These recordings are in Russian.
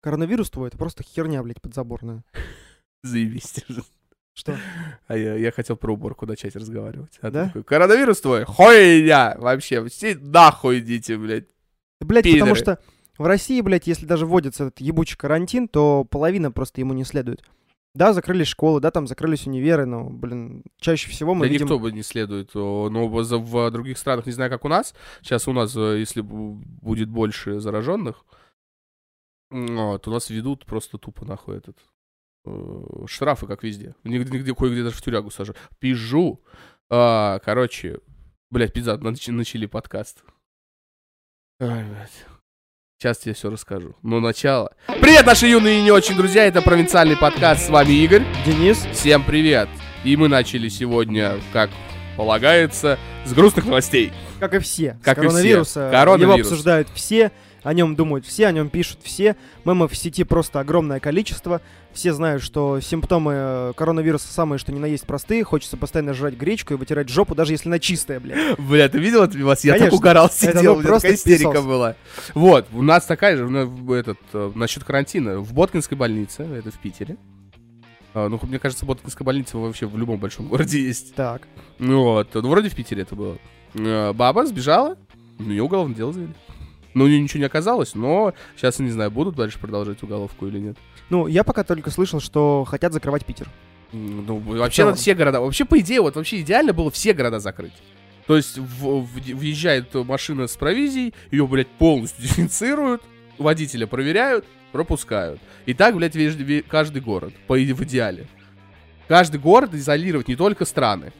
Коронавирус твой — это просто херня, блядь, подзаборная. Заебись. Что? А я хотел про уборку начать разговаривать. А да? Ты такой, коронавирус твой? Хуйня! Вообще, все нахуй идите, блядь. Да, блядь, пидоры. Потому что в России, блядь, если даже вводится этот ебучий карантин, то половина просто ему не следует. Да, закрылись школы, да, там закрылись универы, но, блин, чаще всего мы видим... Да никто бы не следует, но в других странах, не знаю, как у нас. Сейчас у нас, если будет больше зараженных, вот, у нас ведут просто тупо нахуй этот... Штрафы, как везде. Нигде, кое-где даже в тюрягу сажу. Пижу. Короче, блядь, пизда, начали подкаст. Ой, блядь. Сейчас тебе все расскажу. Но начало. Привет, наши юные и не очень друзья. Это провинциальный подкаст. С вами Игорь. Денис. Всем привет. И мы начали сегодня, как полагается, с грустных новостей. Как и все. Как с коронавируса. Коронавирус. Его обсуждают все. О нем думают все, о нем пишут все. Мемов в сети просто огромное количество. Все знают, что симптомы коронавируса самые, что ни на есть, простые. Хочется постоянно жрать гречку и вытирать жопу, даже если она чистая, бля. Бля, ты видел это? Вас? Я так угорал, сидел, у меня такая истерика была. Вот, у нас такая же, насчет карантина. В Боткинской больнице, это в Питере. Ну, мне кажется, Боткинская больница вообще в любом большом городе есть. Так. Вот, ну, вроде в Питере это было. Баба сбежала, ну, ее уголовное дело завели. Ну, у нее ничего не оказалось, но сейчас, не знаю, будут дальше продолжать уголовку или нет. Ну, я пока только слышал, что хотят закрывать Питер. Ну, вообще надо все города... Вообще, по идее, вот вообще идеально было все города закрыть. То есть въезжает машина с провизией, ее, блядь, полностью дезинфицируют, водителя проверяют, пропускают. И так, блядь, каждый город, в идеале. Каждый город изолировать, не только страны.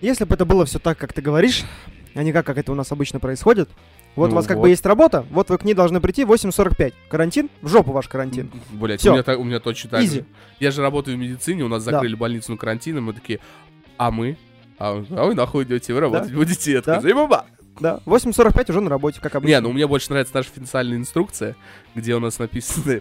Если бы это было все так, как ты говоришь... А не как это у нас обычно происходит. Вот, ну, у вас как бы есть работа, вот вы к ней должны прийти в 8:45. Карантин, в жопу ваш карантин. Блять, у меня точно так же. Я же работаю в медицине, у нас закрыли больницу на карантин, и мы такие, а вы нахуй идете, вы работать будете. Я такой, заебаба. Да, 8:45 уже на работе, как обычно. Не, ну мне больше нравится наша официальная инструкция, где у нас написано,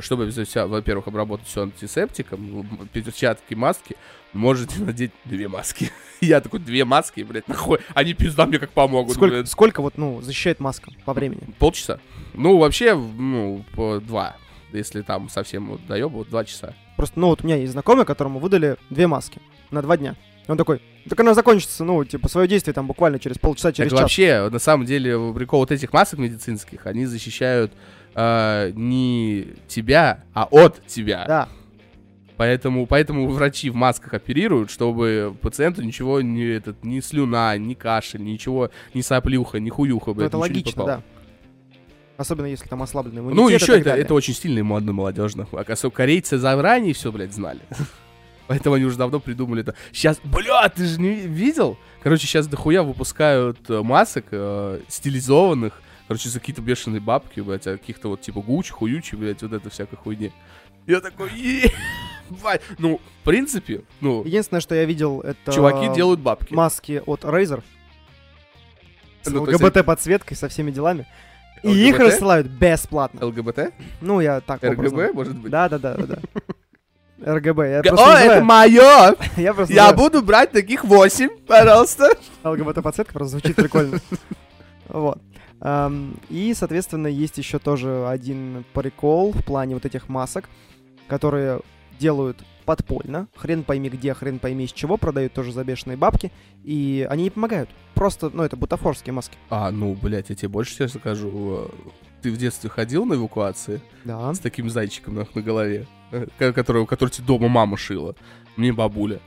чтобы обязательно себя, во-первых, обработать все антисептиком, перчатки, маски, можете надеть 2 маски. Я такой, 2 маски, блядь, нахуй, они пизда мне как помогут. Сколько вот, защищает маска по времени? Полчаса. Ну, вообще, 2, если там совсем вот доебывают, 2 часа. Просто, у меня есть знакомый, которому выдали 2 маски на 2 дня. Он такой, так она закончится, свое действие там буквально через полчаса, через час. Вообще, на самом деле, прикол вот этих масок медицинских, они защищают не тебя, а от тебя. Да. Поэтому врачи в масках оперируют, чтобы пациенту ничего, ни слюна, ни кашель, ничего, ни соплюха, ни хуюха. Ну, это логично, да. Особенно если там ослабленный иммунитет. Ну, еще это очень стильно и модно молодежно. Особенно корейцы заранее все, блядь, знали. Поэтому они уже давно придумали это. Сейчас, бля, ты же не видел? Короче, сейчас дохуя выпускают масок стилизованных. Короче, за какие-то бешеные бабки, блядь, а каких-то вот типа Гуччи, Хуючи, блядь, вот это всякая хуйня. Я такой, в принципе, Единственное, что я видел, это... Чуваки делают бабки. Маски от Razer. С ЛГБТ-подсветкой, со всеми делами. И их рассылают бесплатно. ЛГБТ? Ну, я так образно. РГБ, может быть? Да. РГБ, я просто называю... это мое! Я буду брать таких 8, пожалуйста. ЛГБТ-подсветка просто звучит прикольно. Вот. И, соответственно, есть еще тоже один прикол в плане вот этих масок, которые делают подпольно. Хрен пойми где, хрен пойми из чего. Продают тоже за бешеные бабки. И они не помогают. Просто, это бутафорские маски. Я тебе больше сейчас скажу... Ты в детстве ходил на эвакуации? Да. С таким зайчиком на голове, который тебе дома мама шила. Мне бабуля.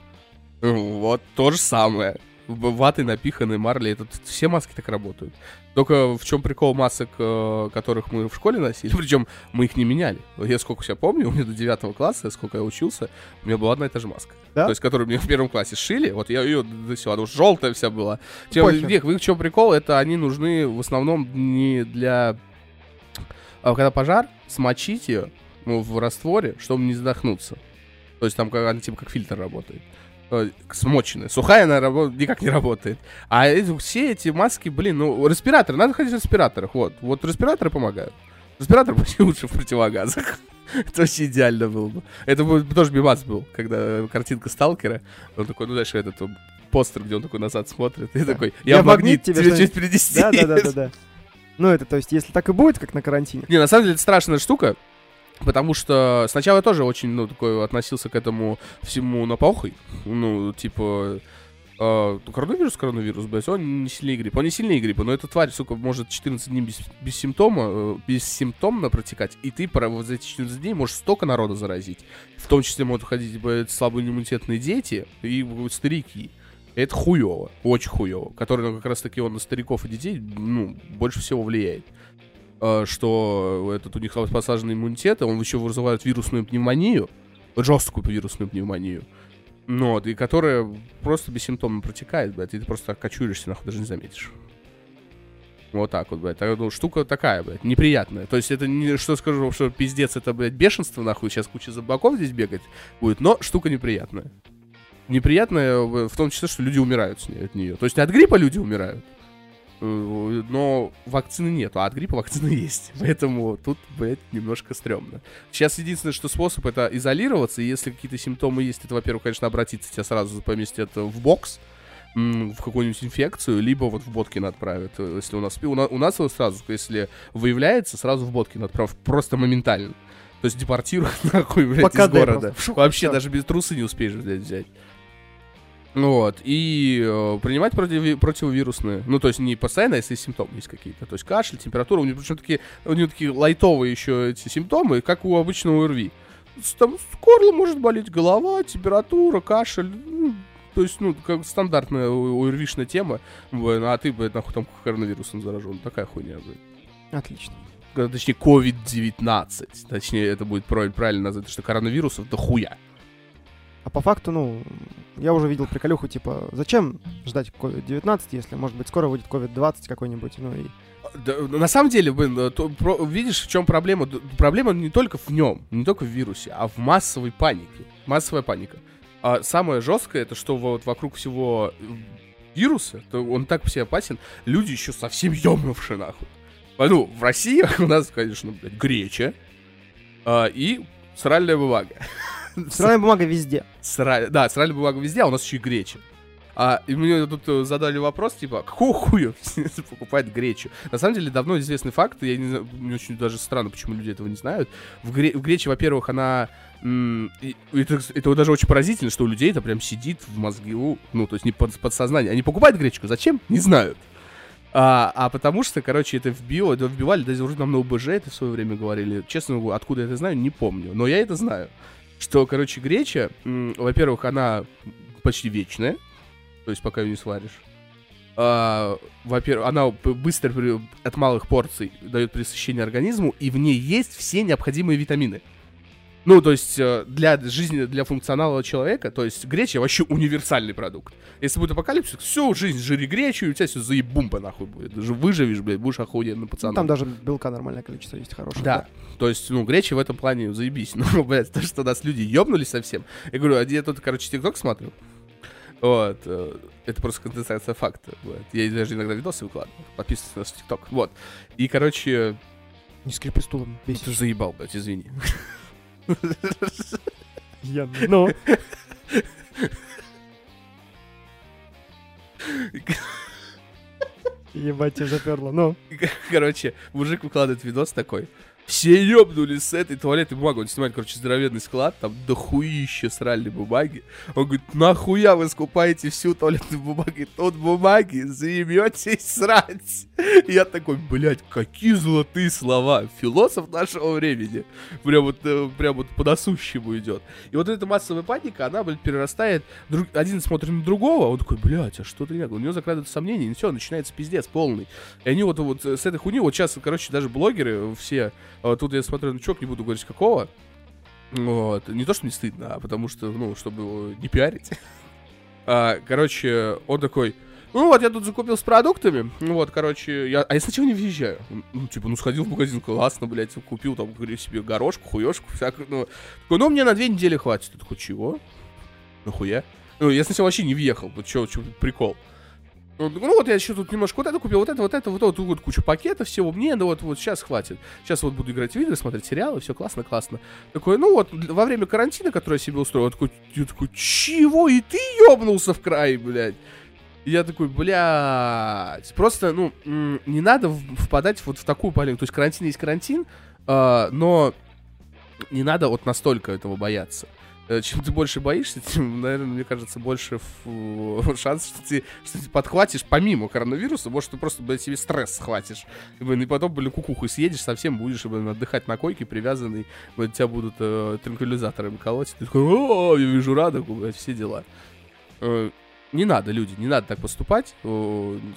Вот то же самое. Ватой напиханной марлей. Все маски так работают. Только в чем прикол масок, которых мы в школе носили? Причем мы их не меняли. Я сколько себя помню, у меня до 9 класса, сколько я учился, у меня была одна и та же маска. Да? То есть, которую мне в 1 классе шили. Вот я ее до сего, она уж желтая вся была. В чем прикол? Это они нужны в основном не для... А когда пожар, смочить ее в растворе, чтобы не задохнуться. То есть там она типа как фильтр работает. Смоченная. Сухая она никак не работает. А все эти маски, респираторы. Надо ходить в респираторах. Вот респираторы помогают. Респиратор вообще лучше в противогазах. Это вообще идеально было бы. Это тоже мемас был, когда картинка Сталкера. Он такой, дальше этот постер, где он такой назад смотрит. И такой, я магнит тебе что-нибудь перенести. Да. Ну, это, то есть, если так и будет, как на карантине. Не, на самом деле, это страшная штука. Потому что сначала я тоже очень, ну, такой относился к этому всему напохой. Ну, типа, коронавирус, блядь, он не сильнее гриппа. Он не сильнее гриппа, но эта тварь, сука, может 14 дней бессимптомно протекать. И ты вот за эти 14 дней можешь столько народу заразить. В том числе могут ходить, блядь, слабоиммунитетные дети и старики. Это хуёво, очень хуёво. Который, ну, как раз-таки он на стариков и детей, ну, больше всего влияет. Что этот у них посаженный иммунитет, он еще вызывает вирусную пневмонию, жесткую вирусную пневмонию, но, и которая просто бессимптомно протекает, блядь, и ты просто кочуришься, нахуй, даже не заметишь. Вот так вот, блядь. Штука такая, блядь, неприятная. То есть это не, что скажу, что пиздец, это, блядь, бешенство, нахуй, сейчас куча зомбаков здесь бегать будет, но штука неприятная. Неприятная в том числе, что люди умирают от нее. То есть не от гриппа люди умирают, но вакцины нет, а от гриппа вакцины есть. Поэтому тут, блядь, немножко стрёмно. Сейчас единственный, что способ, это изолироваться. И если какие-то симптомы есть, это, во-первых, конечно, обратиться, тебя сразу поместят в бокс, в какую-нибудь инфекцию, либо вот в Боткина отправят. Если у нас его сразу, если выявляется, сразу в Боткина отправят. Просто моментально. То есть депортируют, нахуй, блядь, из города. Вообще даже без трусы не успеешь, блядь, взять. Вот, и принимать противовирусные. Ну, то есть не постоянно, если симптомы есть какие-то. То есть кашель, температура. У него причем такие лайтовые еще эти симптомы, как у обычного ОРВИ. Там горло может болеть, голова, температура, кашель. Ну, то есть, ну, как стандартная ОРВИшная тема. А ты, блядь, нахуй там коронавирусом заражен. Такая хуйня, блядь. Отлично. Точнее, COVID-19. Точнее, это будет правильно назвать, что коронавирусов дохуя. А по факту, ну, я уже видел приколюху, типа, зачем ждать COVID-19, если, может быть, скоро выйдет COVID-20 какой-нибудь, ну и... Да, на самом деле, блин, видишь, в чем проблема? Проблема не только в нем, не только в вирусе, а в массовой панике. Массовая паника. А самое жесткое, это что вот вокруг всего вируса, он так все опасен, люди еще совсем ёбнувшие, нахуй. Ну, в России у нас, конечно, блядь, греча и сральная бумага. Сральная бумага везде. Да, сральная бумага везде, а у нас еще и греча. И мне тут задали вопрос, типа, какого хуя покупают гречу? На самом деле, давно известный факт, я не знаю, мне очень даже странно, почему люди этого не знают. В грече, во-первых, она... Это даже очень поразительно, что у людей это прям сидит в мозгу, ну, то есть не подсознание. Они покупают гречку, зачем? Не знают. А потому что, короче, это вбивали, даже вроде нам на ОБЖ это в свое время говорили. Честно, откуда я это знаю, не помню, но я это знаю. Что, короче, греча, во-первых, она почти вечная, то есть пока ее не сваришь. Во-первых, она быстро от малых порций дает пресыщение организму, и в ней есть все необходимые витамины. Ну, то есть для жизни, для функционала человека, то есть греча вообще универсальный продукт. Если будет апокалипсис, всю жизнь жри гречу, и у тебя все заебумба нахуй будет. Даже выживешь, блядь, будешь охуенным пацаном. Ну, там даже белка нормальное количество есть хорошее. Да. То есть, ну, греча в этом плане заебись. Ну, блядь, то, что нас люди ёбнулись совсем. Я говорю, а я тут, короче, ТикТок смотрю. Вот. Это просто конденсация факта. Вот. Я даже иногда видосы выкладываю. Подписывайтесь на наш ТикТок. Вот. И, короче... Не скрипи стулом. Бесишь. Ты заебал, блядь, извини. Я, ну. Ебать, тебя заперло, ну. Короче, мужик выкладывает видос такой. Все ёбнулись с этой туалетной бумагой. Он снимает, короче, здоровенный склад, там дохуище сральной бумаги. Он говорит, нахуя вы скупаете всю туалетную бумагу? От бумаги заебётесь срать. И я такой, блядь, какие золотые слова. Философ нашего времени. Прям вот по-насущему идет. И вот эта массовая паника, она, блядь, перерастает. Один смотрит на другого, он такой, блядь, а что-то не так. У него закрадываются сомнения, и все, начинается пиздец полный. И они вот с этой хуйни, вот сейчас, короче, даже блогеры все... Тут я смотрю на чувак, не буду говорить какого. Вот. Не то, что мне стыдно, а потому что, ну, чтобы его не пиарить. Короче, он такой, ну вот, я тут закупил с продуктами. Ну вот, короче, я сначала не въезжаю. Ну, типа, ну, сходил в магазин, классно, блядь, купил там, говорю, себе горошку, хуёшку, всякую. Ну, такой, ну, мне на 2 недели хватит. Я такой, чего? Нахуя? Ну, я сначала вообще не въехал, вот чё, прикол. Ну вот я еще тут немножко вот это купил, вот это, кучу пакетов всего, мне, да вот сейчас хватит. Сейчас вот буду играть в игры, смотреть сериалы, все классно. Такой, ну вот, во время карантина, который я себе устроил, я такой, чего? И ты ебнулся в край, блядь. И я такой, блядь, просто, ну, не надо впадать вот в такую полемику. То есть карантин есть карантин, но не надо вот настолько этого бояться. Чем ты больше боишься, тем, наверное, мне кажется, больше шанс, что ты подхватишь помимо коронавируса. Может, ты просто себе стресс схватишь. И потом, блин, кукуху съедешь, совсем будешь отдыхать на койке, привязанный. Тебя будут транквилизаторами колоть. Ты такой, о, я вижу радугу, блядь, все дела. Не надо, люди, не надо так поступать.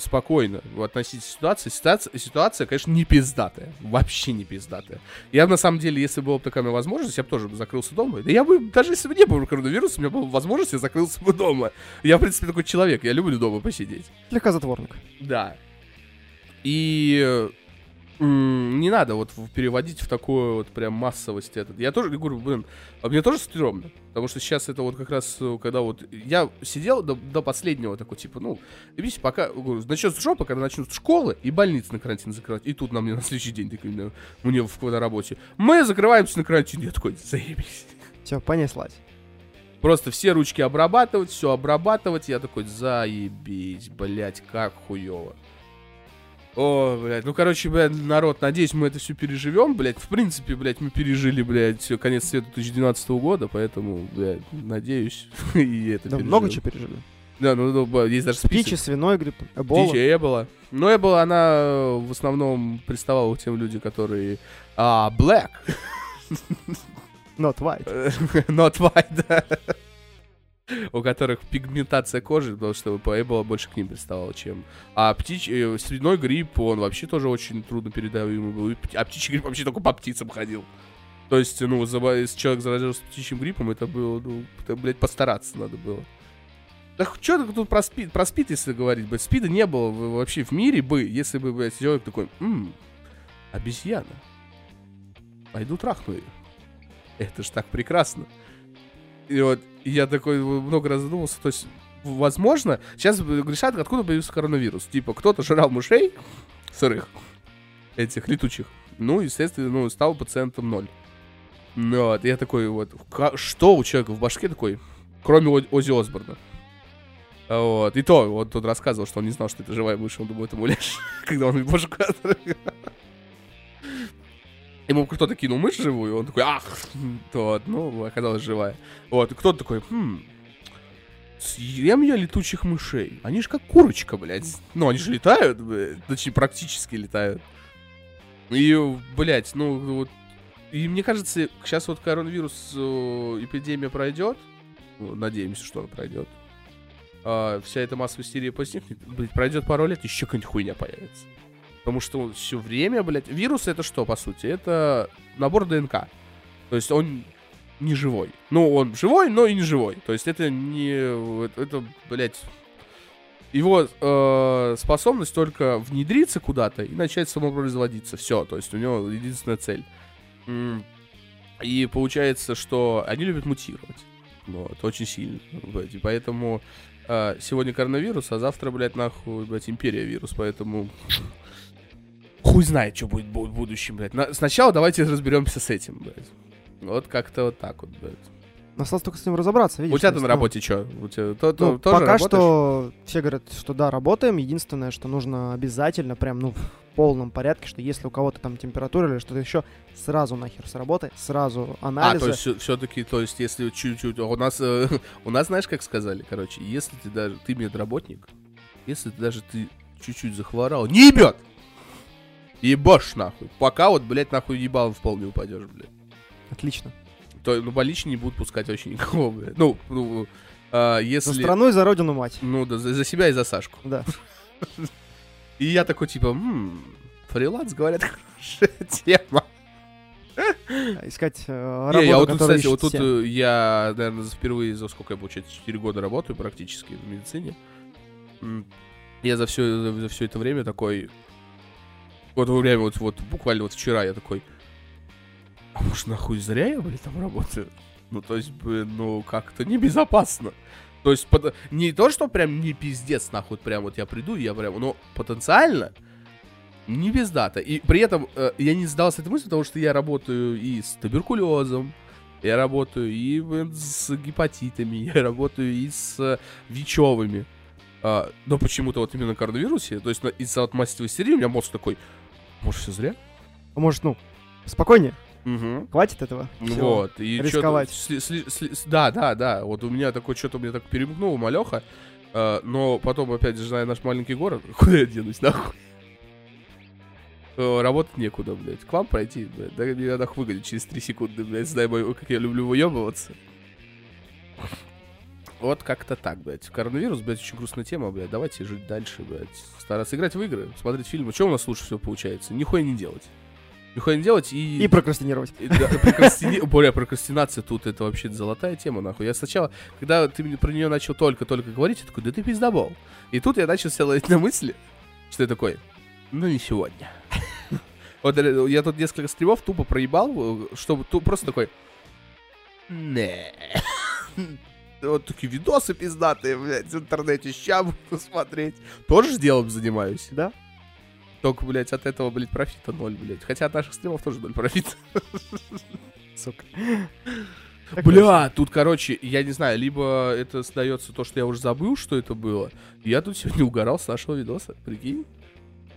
Спокойно относитесь к ситуации. Ситуация, конечно, не пиздатая. Вообще не пиздатая. Я, на самом деле, если была бы такая возможность, я бы тоже закрылся дома. Да я бы, даже если бы не было коронавируса, у меня была возможность, я закрылся бы дома. Я, в принципе, такой человек. Я люблю дома посидеть. Слегка затворник. Да. И... не надо вот переводить в такую вот прям массовость этот. Я тоже говорю, блин, мне тоже стрёмно, потому что сейчас это вот как раз, когда вот я сидел до последнего такой, типа, ну, видите, пока начнётся жопа, когда начнутся школы и больницы на карантин закрывать, и тут на следующий день такой, мне на работе, мы закрываемся на карантин, я такой, заебись. Всё, понеслась. Просто все ручки обрабатывать, все обрабатывать, я такой, заебись, блядь, как хуёво. О, блядь, ну, короче, блядь, народ, надеюсь, мы это все переживем, блядь. В принципе, блядь, мы пережили, блядь, конец света 2012 года, поэтому, блядь, надеюсь, и это переживем. Много чего пережили. Да, ну, есть даже спичек. Птичий, свиной грипп, эбола. Птичья эбола. Но эбола, она в основном приставала к тем людям, которые... black. Not white. Not white, да. У которых пигментация кожи, потому что эбола больше к ним приставала, чем... А свиной грипп, он вообще тоже очень трудно передаваемый был. А птичий грипп вообще только по птицам ходил. То есть, ну, если человек заразился птичьим гриппом, это было, ну, это, блядь, постараться надо было. Да что тут про спид, если говорить, блядь? Спида не было вообще в мире бы, если бы, блядь, человек такой, обезьяна, пойду трахну ее. Это ж так прекрасно. И вот я такой много раз задумался, то есть, возможно, сейчас грешат, откуда появился коронавирус. Типа, кто-то жрал мышей сырых, этих летучих, ну, естественно, ну, стал пациентом 0. Ну, вот, я такой вот, что у человека в башке такой, кроме Оззи Осборна. Вот, и то, он тут рассказывал, что он не знал, что это живая мышь, он думал, это муляж, когда он в башку. Ему кто-то кинул мышь живую, он такой, ах, вот, ну, оказалась живая. Вот, и кто-то такой, съем я летучих мышей. Они же как курочка, блядь. Ну, они же летают, блядь, точнее, практически летают. И, блядь, ну, вот. И мне кажется, сейчас вот коронавирус, эпидемия пройдет. Ну, надеемся, что она пройдет. Вся эта массовая истерия поникнет. Блядь, пройдет пару лет, еще какая-нибудь хуйня появится. Потому что все время, блядь... Вирус — это что, по сути? Это набор ДНК. То есть он не живой. Ну, он живой, но и не живой. То есть это не... Это, блядь... Его способность только внедриться куда-то и начать самопроизводиться. Все, то есть у него единственная цель. И получается, что они любят мутировать. Вот, очень сильно. Блядь, и поэтому сегодня коронавирус, а завтра, блядь, нахуй, блядь, империя вирус. Поэтому... Хуй знает, что будет в будущем, блядь. Сначала давайте разберемся с этим, блядь. Вот как-то вот так вот, блядь. Осталось только с ним разобраться, видишь? У тебя там на работе что? Ну, пока что все говорят, что да, работаем. Единственное, что нужно обязательно, прям, ну, в полном порядке, что если у кого-то там температура или что-то еще, сразу нахер с работы, сразу анализы. То есть все-таки, то есть если чуть-чуть... У нас, знаешь, как сказали, короче, если ты даже... Ты медработник, если даже ты чуть-чуть захворал, не ебет! Ебашь, нахуй. Пока вот, блядь, нахуй ебалом в пол не упадешь, блядь. Отлично. То, ну, больничный не будут пускать вообще никого, блядь. Если... За страну и за родину, мать. Ну, да, за себя и за Сашку. Да. И я такой, типа, фриланс, говорят, хорошая тема. Искать работу, не, я вот тут, кстати, вот тут я, наверное, впервые за сколько я, получается, 4 года работаю практически в медицине. Я за все это время такой... Вот буквально вот вчера я такой, а может, нахуй зря я, блядь, там работаю? Ну, то есть, блин, ну, как-то небезопасно. То есть, не то, что прям не пиздец, нахуй, прям вот я приду, я прям, но потенциально не пиздато. И при этом я не сдался этой мысли, потому что я работаю и с туберкулезом, я работаю и, блин, с гепатитами, я работаю и с ВИЧевыми. Но почему-то вот именно на коронавирусе, то есть из-за вот массовой истерии у меня мозг такой, может, все зря? А может, ну, спокойнее. Угу. Хватит этого. Вот. И рисковать. Да. Вот у меня такое, что-то мне так перемкнуло, малеха. Но потом, опять же, зная наш маленький город, куда я денусь, нахуй? Работать некуда, блядь. К вам пройти, блядь. Да меня нахуй выгонят через 3 секунды, блядь. Знай, как я люблю выебываться. Вот как-то так, блядь. Коронавирус, блядь, очень грустная тема, блядь. Давайте жить дальше, блядь. Стараться играть в игры, смотреть фильмы. Что у нас лучше всего получается? Нихуя не делать. Нихуя не делать и... И прокрастинировать. Более прокрастинация тут, это вообще золотая тема, нахуй. Я сначала, когда ты про нее начал только говорить, я такой, да ты пиздобол. И тут я начал себя ловить на мысли, что я такой, ну не сегодня. Вот я тут несколько стримов тупо проебал, чтобы просто такой... Вот такие видосы пиздатые, блядь, в интернете, ща буду смотреть. Тоже делом занимаюсь. Да. Только, блядь, от этого, блядь, профита ноль, блядь. Хотя от наших стримов тоже ноль профита. Сука. Бля, тут, короче, я не знаю, либо это сдается то, что я уже забыл, что это было. Я тут сегодня угорал с нашего видоса, прикинь.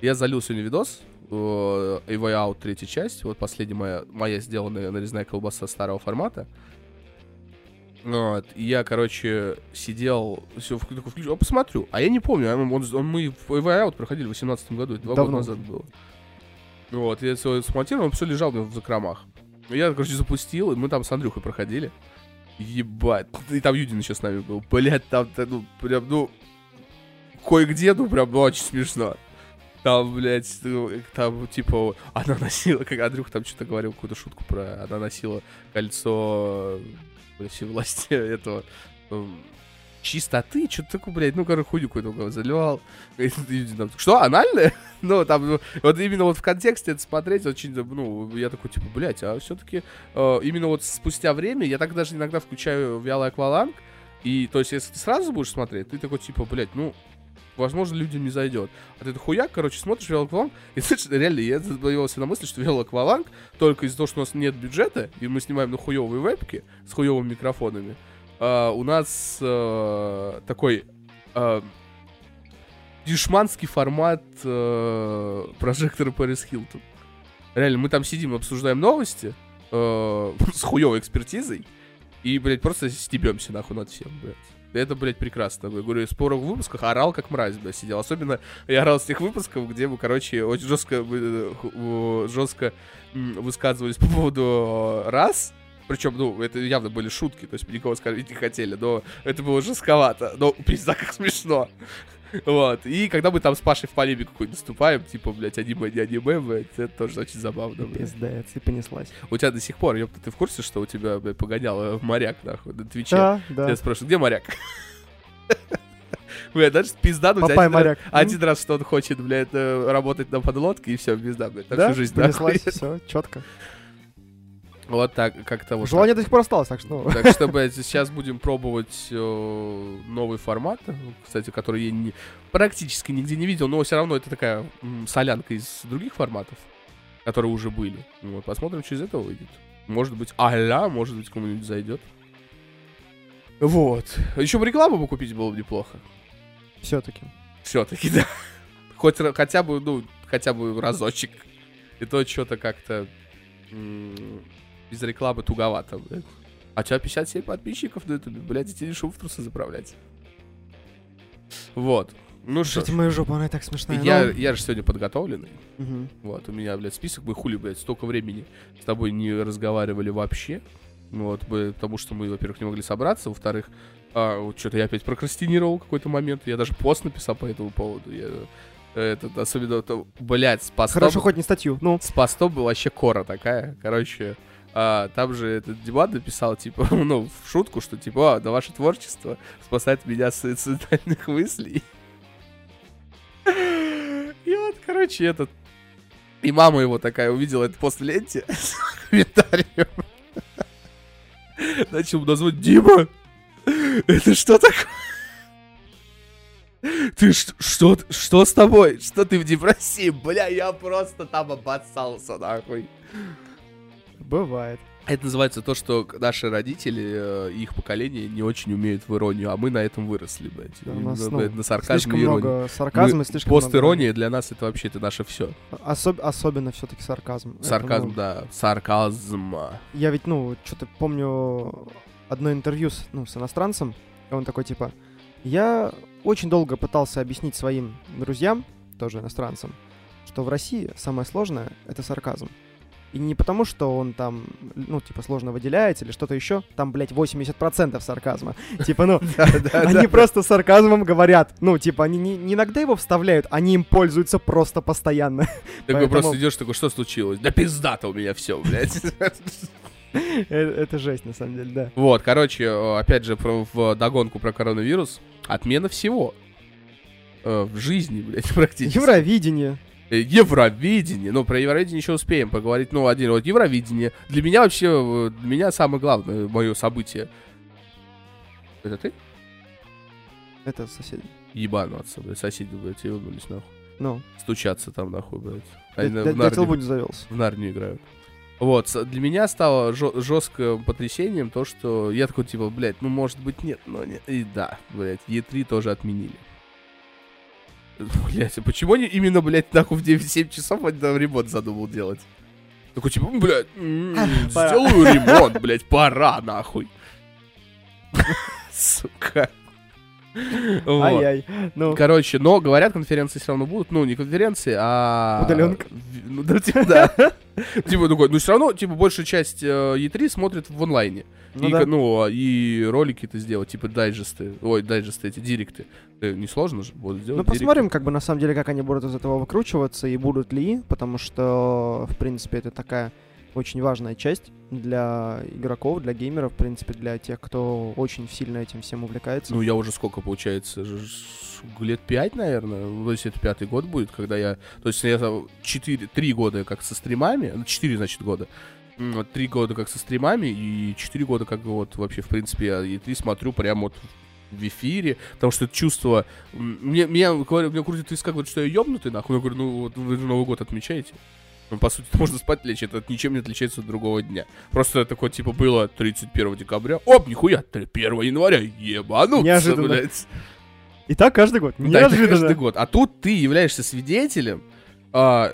Я залил сегодня видос, A Way Out, 3-я часть. Вот последняя моя сделанная нарезная колбаса старого формата. Вот, и я, короче, сидел, все, включил, посмотрю, а я не помню, мы в Way Out проходили в 2018 году, это 2 года назад было. Вот, я все смонтировал, он все лежал в закромах. Я, короче, запустил, и мы там с Андрюхой проходили. Ебать, и там Юдин еще с нами был, блядь, там, ну, прям, ну, кое-где, ну, прям, ну, очень смешно. Там, блядь, там, типа, она носила, как Андрюха там что-то говорил, какую-то шутку про, она носила кольцо... Всевластия этого чистоты, что-то такое, блядь, ну, короче, хуйню какую-то заливал. Что, анальное? Ну, там, вот именно вот в контексте это смотреть очень, ну, я такой, типа, блядь, а все-таки именно вот спустя время, я так даже иногда включаю вялый акваланг, и, то есть, если ты сразу будешь смотреть, ты такой, типа, блядь, ну, возможно, людям не зайдет. А ты хуяк, короче, смотришь вялый акваланг, и, слышишь, реально, я задавался на мысли, что вялый акваланг только из-за того, что у нас нет бюджета, и мы снимаем на хуевые вебки с хуевыми микрофонами, у нас такой дешманский формат прожектора Пэрис Хилтон. Реально, мы там сидим, обсуждаем новости с хуевой экспертизой, и, блядь, просто стебемся нахуй над всем, блядь. Это, блядь, прекрасно. Я говорю, в спорах в выпусках орал как мразь, блядь, сидел. Особенно я орал с тех выпусков, где мы, короче, очень жестко высказывались по поводу рас. Причем, ну, это явно были шутки, то есть никого сказать не хотели, но это было жестковато. Но, пизда, как смешно. Вот. И когда мы там с Пашей в полемику какую-нибудь наступаем, типа, блядь, аниме, не аниме, блядь, это тоже очень забавно, блядь. Пиздец, и понеслась. У тебя до сих пор, ёпта, ты в курсе, что у тебя, блядь, погонял моряк, нахуй, на Твиче? Да. Я спрашиваю, где моряк? Блядь, даже пизда, ну, один раз, что он хочет, блядь, работать на подлодке, и все, пизда, блядь, так всю жизнь, да? Понеслась, все, четко. Вот так, как-то вот. Желание до сих пор осталось, так что... Так что, блядь, сейчас будем пробовать новый формат, кстати, который я практически нигде не видел, но все равно это такая солянка из других форматов, которые уже были. Вот, посмотрим, что из этого выйдет. Может быть, а-ля, может быть, кому-нибудь зайдет. Вот. Еще бы рекламу бы купить было бы неплохо. Все-таки, да. Хотя бы разочек. И то что-то как-то... Без рекламы туговато, блядь. А тебя 57 подписчиков на ютубе, блядь, тебе шум в трусы заправлять. Вот. Ну что ж. Мою жопу, она и так смешная. Я же сегодня подготовленный. Угу. Вот, у меня, блядь, список. Мы хули, блядь, столько времени с тобой не разговаривали вообще. Вот, потому что мы, во-первых, не могли собраться, во-вторых, вот что-то я опять прокрастинировал какой-то момент. Я даже пост написал по этому поводу. Это особенно, это, блядь, с постом... Хорошо, хоть не статью, ну. С постом была вообще кора такая, короче... там же этот Диман написал, типа, ну, в шутку, что, типа, да ваше творчество спасает меня от суицидальных мыслей. И вот, короче, этот... И мама его такая увидела это пост в ленте с комментарием. Начал назвать Дима. Это что такое? Ты что с тобой? Что ты в депрессии? Бля, я просто там обоссался, нахуй. Бывает. Это называется то, что наши родители, их поколение не очень умеют в иронию, а мы на этом выросли, блядь. Да, на сарказм и иронию. Много сарказма, слишком пост-ирония много. Для нас это вообще это наше все. Особенно все-таки сарказм. Сарказм, да. Сарказм. Я ведь, что-то помню одно интервью с иностранцем, и он такой, типа, я очень долго пытался объяснить своим друзьям, тоже иностранцам, что в России самое сложное — это сарказм. И не потому, что он там, сложно выделяется или что-то еще. Там, блядь, 80% сарказма. Они просто сарказмом говорят. Они не иногда его вставляют, они им пользуются просто постоянно. Такой просто идешь, такой, что случилось? Да пизда-то у меня все, блядь. Это жесть, на самом деле, да. Вот, опять же, в догонку про коронавирус. Отмена всего. В жизни, блядь, практически. Евровидение. Про Евровидение еще успеем поговорить. Евровидение. Для меня самое главное мое событие. Это ты? Это соседи. Ебануться, блядь. Соседи, блядь, ебанулись нахуй. Стучаться там нахуй, блядь. Я телбунь завелся. В Нарнию играют. Вот, для меня стало жестким потрясением то, что я такой, типа, блядь, может быть, нет, но нет. И да, блядь, E3 тоже отменили. Блядь, а почему они именно, блядь, нахуй в 9-7 часов они там ремонт задумал делать? Такой, типа, блядь, сделаю ремонт, блядь, пора, нахуй. Сука. Ай-яй. Но, говорят, конференции все равно будут. Не конференции, а... Удаленка. Да. Типа, такой, все равно, типа, большая часть E3 смотрит в онлайне. И ролики-то сделать, типа, дайджесты, эти директы. Несложно же будет сделать. Посмотрим, как бы, на самом деле, как они будут из этого выкручиваться и будут ли, потому что, в принципе, это такая очень важная часть для игроков, для геймеров, в принципе, для тех, кто очень сильно этим всем увлекается. Я уже сколько, получается, лет 5, наверное, то есть это 5-й год будет, когда я... То есть я 3 года как со стримами, 4, значит, года, 3 года как со стримами и 4 года как вот вообще, в принципе, я E3 смотрю прям вот в эфире, потому что это чувство... Меня крутит виска, говорит, что я ёбнутый, нахуй. Я говорю, вот вы Новый год отмечаете. По сути, можно спать лечь, это ничем не отличается от другого дня. Просто такое, типа, было 31 декабря. Оп, нихуя, 1 января, ебануться, неожиданно. Блядь. И так каждый год, неожиданно. Да, каждый год. А тут ты являешься свидетелем, блядь,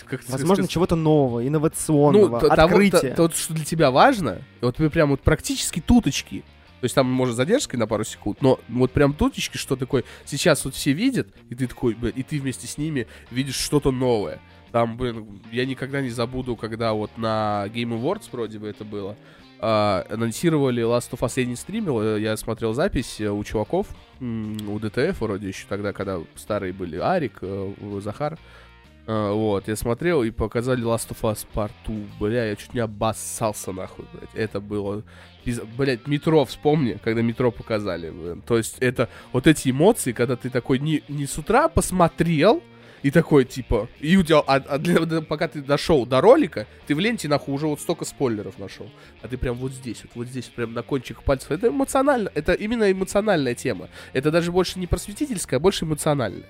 как это возможно, сказать? Чего-то нового, инновационного, открытия. То, что для тебя важно, вот вы прям вот практически туточки. То есть там, может, задержкой на пару секунд, но вот прям тутечки, что такое, сейчас вот все видят, и ты такой, блин, и ты вместе с ними видишь что-то новое. Там, блин, я никогда не забуду, когда вот на Game Awards, вроде бы это было, анонсировали Last of Us. Я не стримил, я смотрел запись у чуваков, у ДТФ вроде еще тогда, когда старые были, Арик, Захар. Вот, я смотрел, и показали Last of Us Part II. Бля, я чуть не обоссался, нахуй, блядь. Это было... Блядь, Метро, вспомни, когда Метро показали. Блин. То есть это вот эти эмоции, когда ты такой не с утра посмотрел, и такой, типа... И у тебя, пока ты дошел до ролика, ты в ленте, нахуй, уже вот столько спойлеров нашел. А ты прям вот здесь, прям на кончиках пальцев. Это эмоционально, это именно эмоциональная тема. Это даже больше не просветительская, а больше эмоциональная.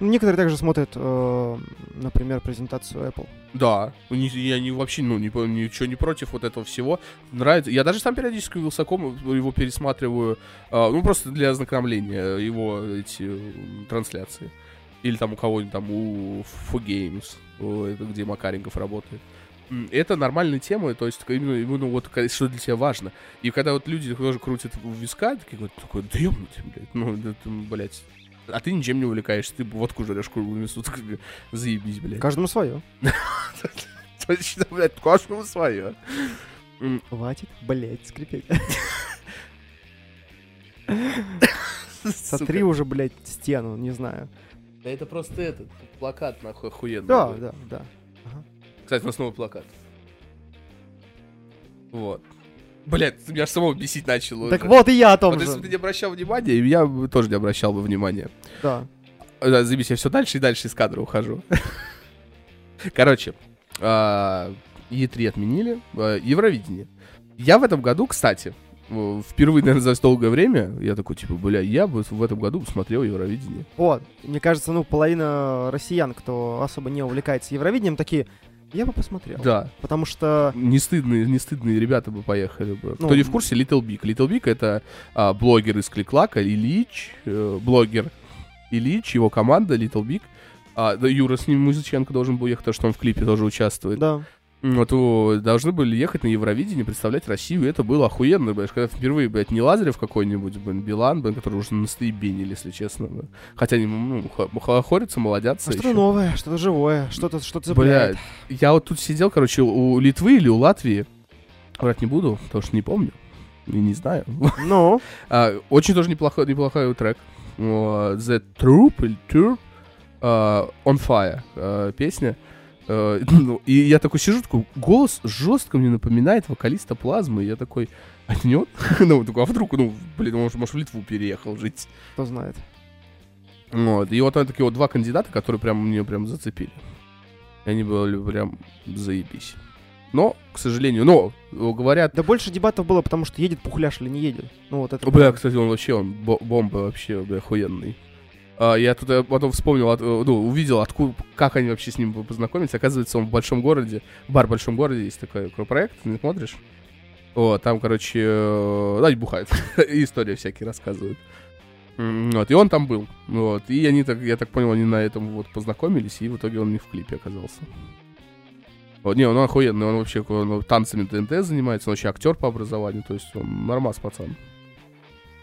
Некоторые также смотрят, например, презентацию Apple. Да, я вообще ничего не против вот этого всего. Нравится. Я даже сам периодически Вилсаком его пересматриваю, просто для ознакомления его эти трансляции. Или там у кого-нибудь, там у Фогеймс, где Макаренков работает. Это нормальная тема, то есть именно вот что для тебя важно. И когда вот люди тоже крутят виска, такие говорят, такой, да ёбнуть, блядь, это, блядь. А ты ничем не увлекаешься, ты водку жрёшь, куру несут, заебись, блядь. Каждому свое. Точно, блядь, каждому свое. Хватит, блядь, скрипеть. Сотри уже, блядь, стену, не знаю. Да это просто этот плакат, нахуй, охуенный. Да. Кстати, у нас новый плакат. Вот. Блядь, меня аж самого бесить начало. Так вот и я о том же. Если бы ты не обращал внимания, я бы тоже не обращал бы внимания. Да. Заебись, я все дальше и дальше из кадра ухожу. Короче, E3 отменили, Евровидение. Я в этом году, кстати, впервые, наверное, за долгое время, я такой, типа, бля, я бы в этом году смотрел Евровидение. Вот, мне кажется, половина россиян, кто особо не увлекается Евровидением, такие... Я бы посмотрел. Да. Потому что... Не стыдные ребята бы поехали бы. Ну, кто не в курсе, Little Big. Little Big — это блогер из Клик-Клака, Ильич, его команда Little Big. Да, Юра с ним Музыченко должен был ехать, потому что он в клипе тоже участвует. Да. Вот должны были ехать на Евровидение, представлять Россию, и это было охуенно, блядь. Когда впервые, блядь, не Лазарев какой-нибудь, блин, Билан, блин, который уже настоебенили, если честно. Блядь. Хотя они, хорятся, молодятся. А что-то новое, что-то живое, что-то цепляет. Блядь, я вот тут сидел, короче, у Литвы или у Латвии, врать не буду, потому что не помню, и не знаю. Ну? Очень тоже неплохой трек. The Troop, или Troop, On Fire, песня. И я такой сижу, такой, голос жестко мне напоминает вокалиста Плазмы. И я такой, а это не он? Ну, такой, а вдруг, может, в Литву переехал жить. Кто знает. Вот, и вот такие вот два кандидата, которые прям меня прям зацепили. Они были прям заебись. Но, к сожалению, говорят... Да больше дебатов было, потому что едет Пухляш или не едет. Ну, вот это... Бля, кстати, он вообще, бомба вообще, бля, охуенный. Я тут потом вспомнил, увидел, откуда, как они вообще с ним познакомились. Оказывается, он в Большом Городе, бар в Большом Городе, есть такой проект, ты не смотришь? Вот, там, короче, они бухают, и истории всякие рассказывают. Вот, и он там был, вот, и они, я так понял, они на этом вот познакомились, и в итоге он не в клипе оказался. Вот, не, он охуенный, он вообще танцами ТНТ занимается, он вообще актер по образованию, то есть он нормас пацан.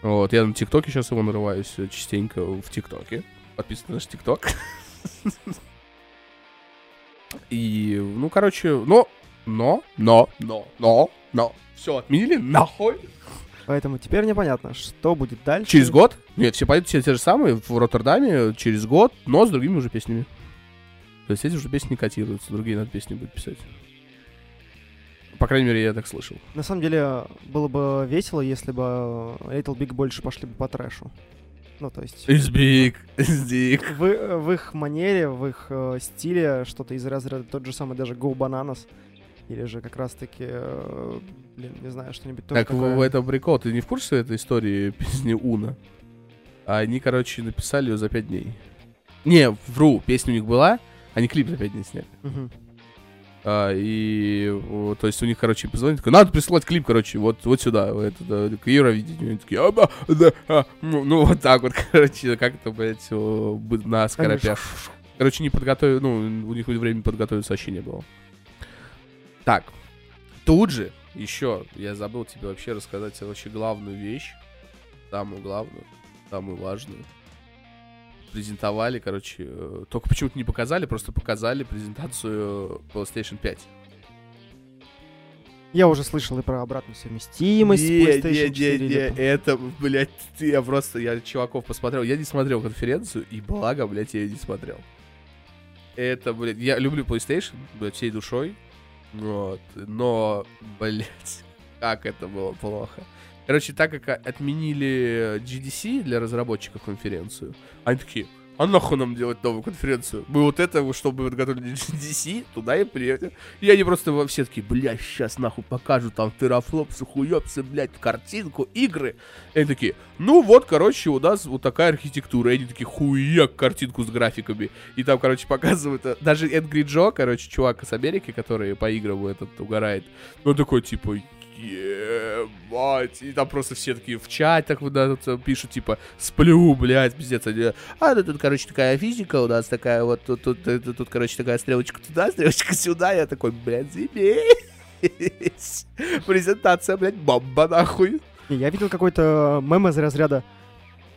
Вот, я на ТикТоке сейчас его нарываюсь частенько в ТикТоке. Подписывайтесь на наш ТикТок. И, все отменили нахуй. Поэтому теперь непонятно, что будет дальше. Через год? Нет, все пойдут все те же самые в Роттердаме через год, но с другими уже песнями. То есть эти уже песни котируются, другие надо песни будут писать. По крайней мере, я так слышал. На самом деле, было бы весело, если бы Little Big больше пошли бы по трэшу. Ну, то есть... It's big. В их манере, в их стиле, что-то из разряда, тот же самый даже Go Bananas, или же как раз-таки, не знаю, что-нибудь тоже такое. Так, в этом прикол, ты не в курсе этой истории песни Уна? Они, короче, написали ее за 5 дней. Не, вру, песня у них была, они клип за 5 дней сняли. То есть у них, короче, позвонили, такой, надо присылать клип, короче, вот сюда, к Евровидению. Они такие, вот так вот, короче, как-то, блядь, на скоропях. Короче, не подготовили, у них времени подготовиться вообще не было. Так, тут же еще я забыл тебе вообще рассказать вообще главную вещь, самую главную, самую важную. Презентовали, короче, только почему-то не показали, просто показали презентацию PlayStation 5. Я уже слышал и про обратную совместимость PlayStation 4. Это, блядь, я чуваков посмотрел, я не смотрел конференцию, и благо, блядь, я ее не смотрел. Это, блядь, я люблю PlayStation, блядь, всей душой, вот, но, блядь, как это было плохо. Короче, так как отменили GDC для разработчиков конференцию, они такие, а нахуй нам делать новую конференцию? Мы вот это, чтобы подготовили GDC, туда и приедем. И они просто все такие, блядь, сейчас нахуй покажут там терафлопсы, хуёпсы, блядь, картинку, игры. И они такие, короче, у нас вот такая архитектура. И они такие, хуяк, картинку с графиками. И там, короче, показывают, даже Angry Joe, короче, чувак из Америки, который по играм этот угорает, он такой, типа... Ебать. И там просто все такие в чатах пишут, типа, сплю, блядь, пиздец. Тут, короче, такая физика у нас такая, вот тут, короче, такая стрелочка туда, стрелочка сюда. Я такой, блядь, заебись. Презентация, блядь, бомба, нахуй. Я видел какой-то мем из разряда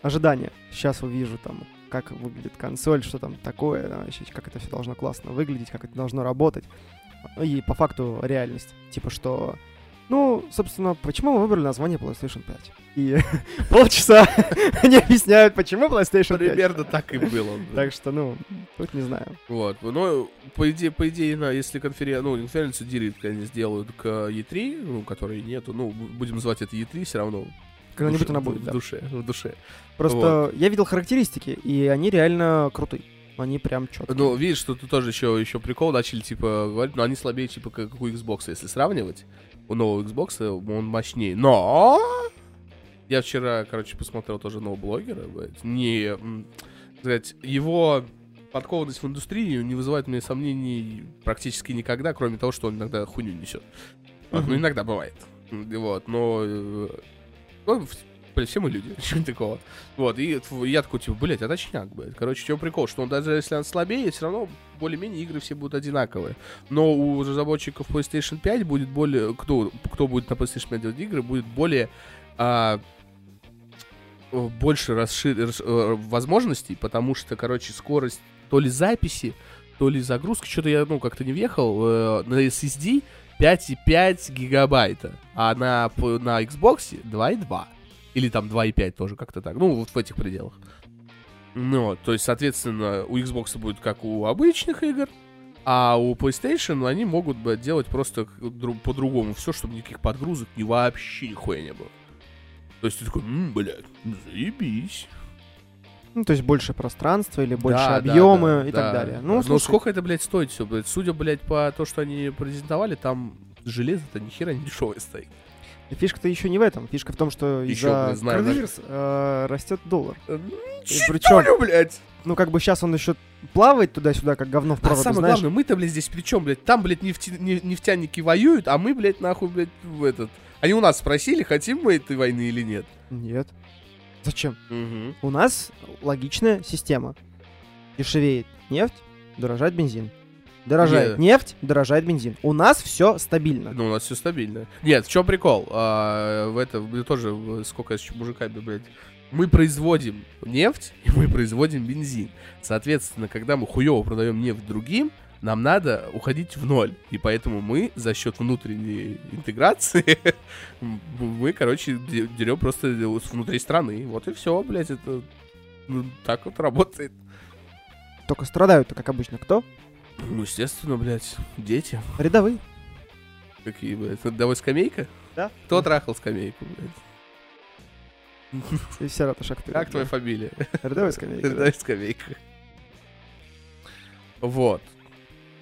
ожидания. Сейчас увижу там, как выглядит консоль, что там такое, как это все должно классно выглядеть, как это должно работать. И по факту реальность. Типа, что... собственно, почему мы выбрали название PlayStation 5? И полчаса они объясняют, почему PlayStation 5. Примерно так и было. Так что, тут не знаю. Вот, по идее, если конференцию директ они сделают к E3, которой нету, будем звать это E3 все равно. Когда-нибудь она будет, да. В душе. Просто я видел характеристики, и они реально крутые. Они прям чёткие. Видишь, что тут тоже еще прикол начали, типа, говорить, они слабее, типа, как у Xbox, если сравнивать. У нового Xbox он мощнее. Но! Я вчера, короче, посмотрел тоже нового блогера. Его подкованность в индустрии не вызывает у меня сомнений практически никогда, кроме того, что он иногда хуйню несет. Вот, ну, иногда бывает. Вот, но... Ну, все мы люди, ничего такого. Вот, и я такой, типа, блять, а точняк, блядь. Короче, в чем прикол, что он даже если он слабее, все равно более-менее игры все будут одинаковые. Но у разработчиков PlayStation 5 будет более... Кто будет на PlayStation 5 делать игры, будет более... больше возможностей, потому что, короче, скорость то ли записи, то ли загрузки, что-то я, ну, как-то не въехал, на SSD 5,5 гигабайта, а на Xbox 2,2, или там 2,5 тоже как-то так, ну, вот в этих пределах. Ну, то есть, соответственно, у Xbox будет как у обычных игр, а у PlayStation они могут делать просто по-другому все, чтобы никаких подгрузок ни вообще нихуя не было. То есть ты такой, блядь, заебись. Ну, то есть больше пространства или больше объемы и так далее. Ну, слушай... Но сколько это, блядь, стоит все, блядь? Судя, блядь, по то, что они презентовали, там железо-то нихера не дешевое стоит. Фишка-то еще не в этом. Фишка в том, что из-за коронавируса растет доллар. Читаю, блядь! Ну, как бы сейчас он еще плавает туда-сюда, как говно в проводу, знаешь? А самое главное, мы-то, блядь, здесь при чем, блядь? Там, блядь, нефтяники воюют, а мы, блядь, нахуй, блядь, в этот... Они у нас спросили, хотим мы этой войны или нет. Нет. Зачем? Угу. У нас логичная система. Дешевеет нефть, дорожает бензин. Дорожает нефть, дорожает бензин. У нас все стабильно. Ну, у нас все стабильно. Нет, в чем прикол? Это тоже, сколько я с мужиками, блядь. Мы производим нефть, и мы производим бензин. Соответственно, когда мы хуёво продаем нефть другим, нам надо уходить в ноль. И поэтому мы за счет внутренней интеграции мы, короче, дерем просто внутри страны. Вот и все, блядь, это так вот работает. Только страдают-то, как обычно, кто? Ну, естественно, блядь, дети. Рядовые. Какие, блядь, рядовой скамейка? Да. Кто трахал скамейку, блядь? И все равно шаг вперед. Как твоя фамилия? Рядовой скамейка. Рядовой скамейка. Вот.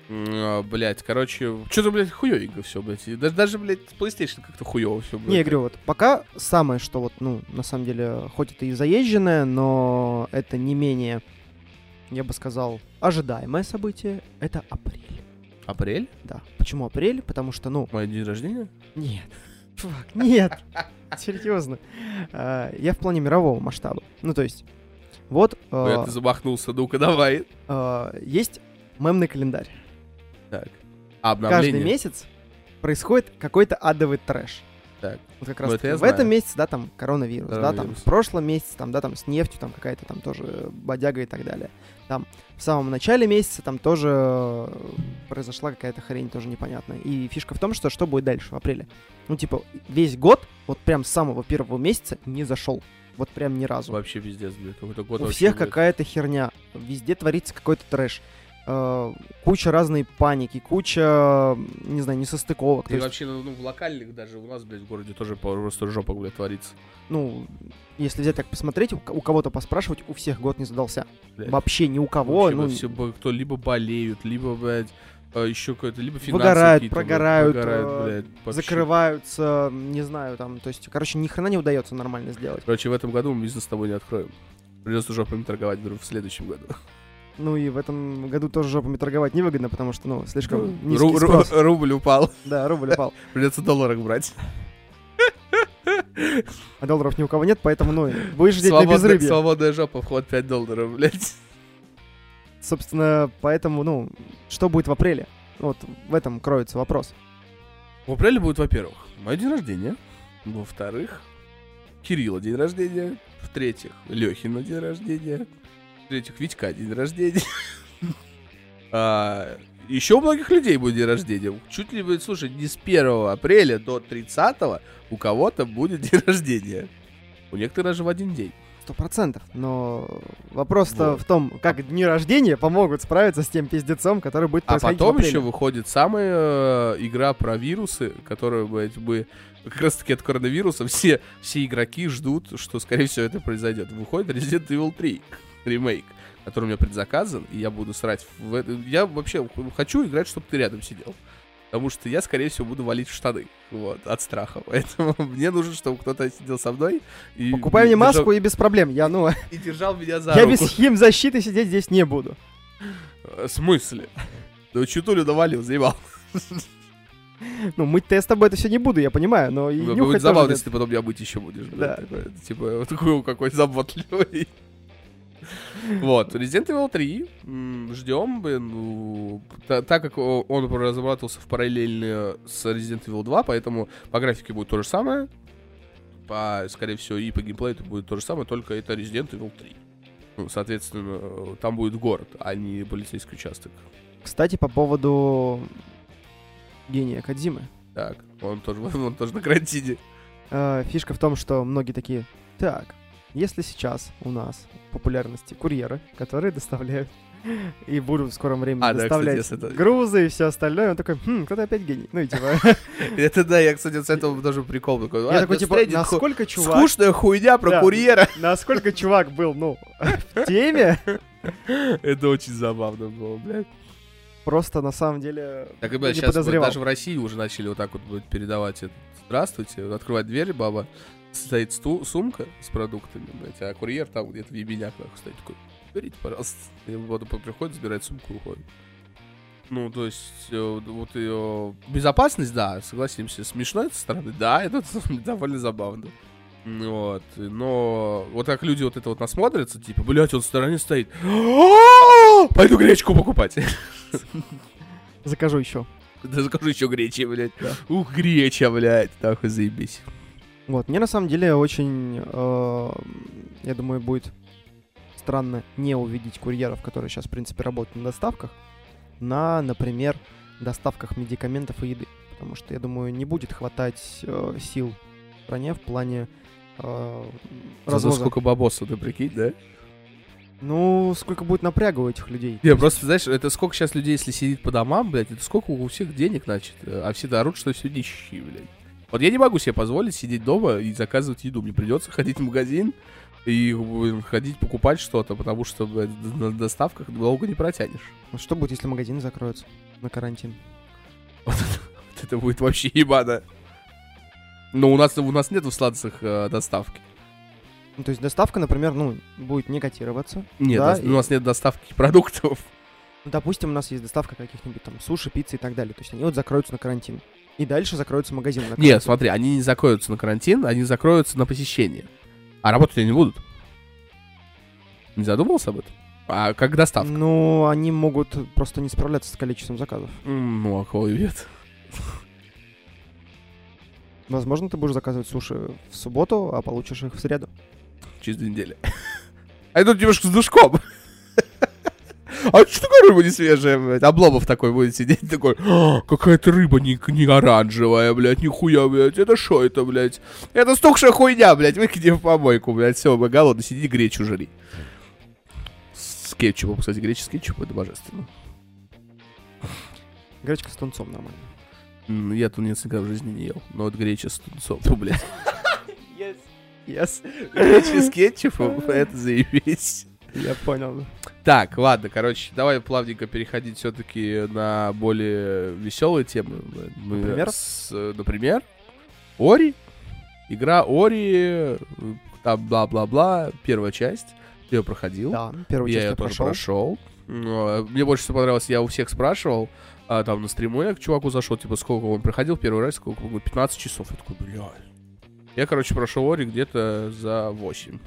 Блять, короче, что-то, блядь, хуёвенько все, блядь. Даже, блядь, PlayStation как-то хуёво все, блядь. Не, я говорю, вот пока самое, что вот, ну, на самом деле, хоть это и заезженное, но это не менее, я бы сказал, ожидаемое событие, это апрель. Апрель? Да. Почему апрель? Потому что, ну... Мой день рождения? Нет. Чувак, нет. Серьезно. Я в плане мирового масштаба. Ну, то есть, вот... Ты замахнулся, ну-ка, давай. Есть мемный календарь. Так. Каждый месяц происходит какой-то адовый трэш. Так. Вот как раз в этом месяце, да, там коронавирус. Да, там в прошлом месяце, там, да, там с нефтью, там какая-то там тоже бодяга и так далее. Там в самом начале месяца там тоже произошла какая-то хрень тоже непонятная. И фишка в том, что будет дальше в апреле. Ну, типа, весь год, вот прям с самого первого месяца не зашел. Вот прям ни разу. Вообще пиздец, блядь. Какой-то год. У всех будет какая-то херня. Везде творится какой-то трэш. Куча разной паники, куча, не знаю, несостыковок. И вообще, ну, в локальных даже у нас, блядь, в городе тоже просто жопа, блядь, творится. Ну, если взять так посмотреть, у кого-то поспрашивать, у всех год не задался. Блядь. Вообще ни у кого. Вообще, ну, все, кто либо болеют, либо, блядь, еще какое-то, либо финансовые выгорают, прогорают, блядь, закрываются, не знаю, там, то есть, короче, ни хрена не удается нормально сделать. Короче, в этом году мы бизнес с тобой не откроем. Придется жопами торговать в следующем году. Ну и в этом году тоже жопами торговать невыгодно, потому что, ну, слишком низкий спрос. Рубль упал. Да, рубль упал. Придется в долларах брать. А долларов ни у кого нет, поэтому, ну, будешь ждать на безрыбье. Свободная жопа, вход $5, блядь. Собственно, поэтому, ну, что будет в апреле? Вот в этом кроется вопрос. В апреле будет, во-первых, мое день рождения. Во-вторых, Кирилла день рождения. В-третьих, Лехина день рождения. В-третьих, Витька день рождения. Еще у многих людей будет день рождения. Чуть ли будет, слушай, не с 1 апреля до 30-го у кого-то будет день рождения. У некоторых даже в один день. 100%. Но вопрос-то в том, как дни рождения помогут справиться с тем пиздецом, который будет происходить в апреле. А потом еще выходит самая игра про вирусы, которую, блядь, мы... Как раз-таки от коронавируса все игроки ждут, что, скорее всего, это произойдет. Выходит Resident Evil 3. Ремейк, который у меня предзаказан, и я буду срать в это. Я вообще хочу играть, чтобы ты рядом сидел. Потому что я, скорее всего, буду валить в штаны. Вот, от страха. Поэтому мне нужно, чтобы кто-то сидел со мной. И покупай мне маску, и без проблем. Я, ну... И держал меня за руку. Я без химзащиты сидеть здесь не буду. В смысле? Ну, чутулю навалил, заебал. Ну, мыть-то я с тобой это все не буду, я понимаю, но и ну, нюхать забавно, если ты потом меня мыть еще будешь. Да. Да, типа, вот такой какой-то заботливый. Вот, Resident Evil 3. Ждем, блин. Так как он разрабатывался в параллельно с Resident Evil 2, поэтому по графике будет то же самое. По, скорее всего, и по геймплею это будет то же самое, только это Resident Evil 3. Ну, соответственно, там будет город, а не полицейский участок. Кстати, по поводу гения Кодзимы. Так, он тоже на карантине. Фишка в том, что многие такие... Так, если сейчас у нас в популярности курьеры, которые доставляют и будут в скором времени доставлять, да, кстати, это... грузы и все остальное, он такой, кто-то опять гений. Ну и типа... Это да, я, кстати, с этого даже прикол такой. Я такой, типа, насколько чувак... Скучная хуйня про курьера. Насколько чувак был, в теме. Это очень забавно было, блядь. Просто на самом деле так, я не сейчас подозревал. Даже в России уже начали вот так вот передавать это. Здравствуйте, вот открывать дверь, баба, стоит сумка с продуктами, блядь, а курьер там где-то в ебенях, кстати, такой, берите, пожалуйста. И вот он приходит, забирает сумку и уходит. Ну, то есть, вот ее безопасность, да, согласимся, смешной со стороны, да, это довольно забавно. Вот, но вот как люди вот это вот насмотрятся, типа, блядь, он в стороне стоит, пойду гречку покупать. Закажу еще. Да закажу еще гречи, блядь. Да. Ух, греча, блядь, так заебись. Вот, мне на самом деле очень, я думаю, будет странно не увидеть курьеров, которые сейчас, в принципе, работают на доставках, на, например, доставках медикаментов и еды. Потому что, я думаю, не будет хватать сил в стране в плане развоза. Сколько бабосов, ты прикинь, да? Ну, сколько будет напряга у этих людей? Не, просто, знаешь, это сколько сейчас людей, если сидит по домам, блядь, это сколько у всех денег, значит, а все орут, что все нищие, блядь. Вот я не могу себе позволить сидеть дома и заказывать еду. Мне придется ходить в магазин и ходить покупать что-то, потому что, блядь, на доставках долго не протянешь. А что будет, если магазины закроются на карантин? Вот это будет вообще ебано. Но у нас нет в сланцах доставки. Ну, то есть доставка, например, будет не котироваться. Нет, да, у нас нет доставки продуктов. Допустим, у нас есть доставка каких-нибудь там суши, пиццы и так далее. То есть они вот закроются на карантин. И дальше закроются магазины на карантин. Нет, смотри, они не закроются на карантин, они закроются на посещение. А работать они не будут. Не задумывался об этом? А как доставка? Ну, они могут просто не справляться с количеством заказов. Ну, а кого нет? Возможно, ты будешь заказывать суши в субботу, а получишь их в среду. Через 2 недели. А я тут девушка с душком. А что такое рыба не свежая, блядь? Обломов такой будет сидеть, такой, какая-то рыба не оранжевая, блядь, нихуя, блядь, это шо это, блядь? Это стукшая хуйня, блядь, выкинь в помойку, блядь, все, мы голодны, сиди, гречу жри. С кетчупом, кстати, греча с кетчупом, это божественно. Гречка с тунцом нормально. Я тунец никогда в жизни не ел, но вот греча с тунцом, блядь. Yes. Греча с кетчупом, это заебись. Я понял. Так, ладно, короче, давай плавненько переходить все-таки на более веселые темы. Например? Например, Ori. Игра Ori, там бла-бла-бла, первая часть. Ты ее проходил. Да, первую часть я тоже прошел. Мне больше всего понравилось, я у всех спрашивал, там на стриму я к чуваку зашел, типа, сколько он проходил первый раз, сколько, 15 часов. Я такой, блядь. Я, короче, прошел Ori где-то за 8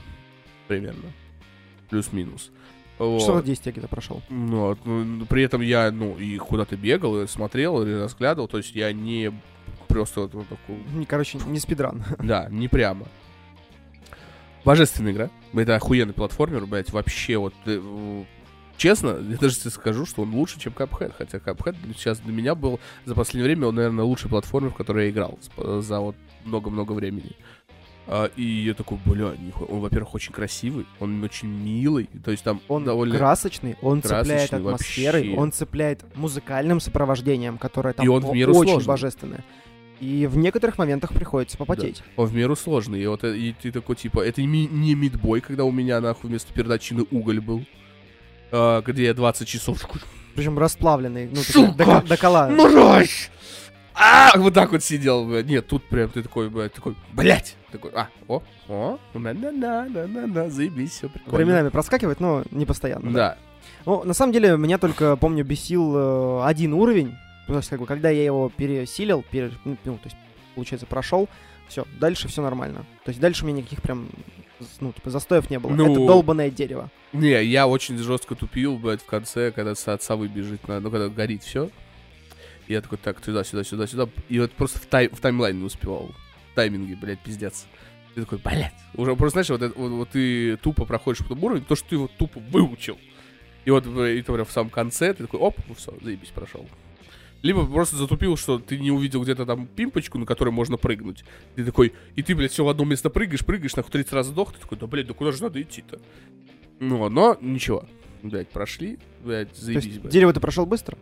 примерно. Плюс-минус. Вот. Часов 10 я где-то прошел. Вот. При этом я, и куда-то бегал, и смотрел, и разглядывал. То есть я не просто вот такой... Короче, не спидран. Да, не прямо. Божественная игра. Это охуенный платформер, блядь, вообще вот... Честно, я даже тебе скажу, что он лучше, чем Cuphead. Хотя Cuphead сейчас для меня был... За последнее время он, наверное, лучший платформер, в который я играл. За вот много-много времени. И я такой, бля, нихуя. Он, во-первых, очень красивый, он очень милый, то есть там он довольно красочный, он цепляет атмосферой, вообще. Он цепляет музыкальным сопровождением, которое там очень сложный. Божественное. И в некоторых моментах приходится попотеть. Да. Он в меру сложный, и вот и ты такой, типа, это не мидбой, когда у меня, нахуй, вместо передачины уголь был, где я 20 часов... Причем расплавленный, такой, докола. Ну, рожь! Вот так вот сидел, блядь. Нет, тут прям ты такой, блядь, блядь! Такой, заебись, все прикольно. Временами проскакивает, но не постоянно. Да. Ну, на самом деле, меня только, помню, бесил один уровень, потому что, как бы, когда я его пересилил, получается, прошел, все, дальше все нормально. То есть дальше у меня никаких прям, застоев не было. Ну, это долбаное дерево. Не, я очень жестко тупил, блядь, в конце, когда от совы бежит, когда горит все. Я такой, так, сюда. И вот просто в таймлайн не успевал. Тайминги, блядь, пиздец. Ты такой, блядь. Уже просто, знаешь, вот ты тупо проходишь по тому уровню, то, что ты его тупо выучил. И вот и, там, в самом конце ты такой, оп, ну все, заебись, прошел. Либо просто затупил, что ты не увидел где-то там пимпочку, на которой можно прыгнуть. Ты такой, и ты, блядь, все в одно место прыгаешь, нахуй 30 раз сдох. Ты такой, да, блядь, да куда же надо идти-то? Ну, но ничего. Блядь, прошли, блядь, заебись, то есть, блядь. Дерево ты прошел быстро?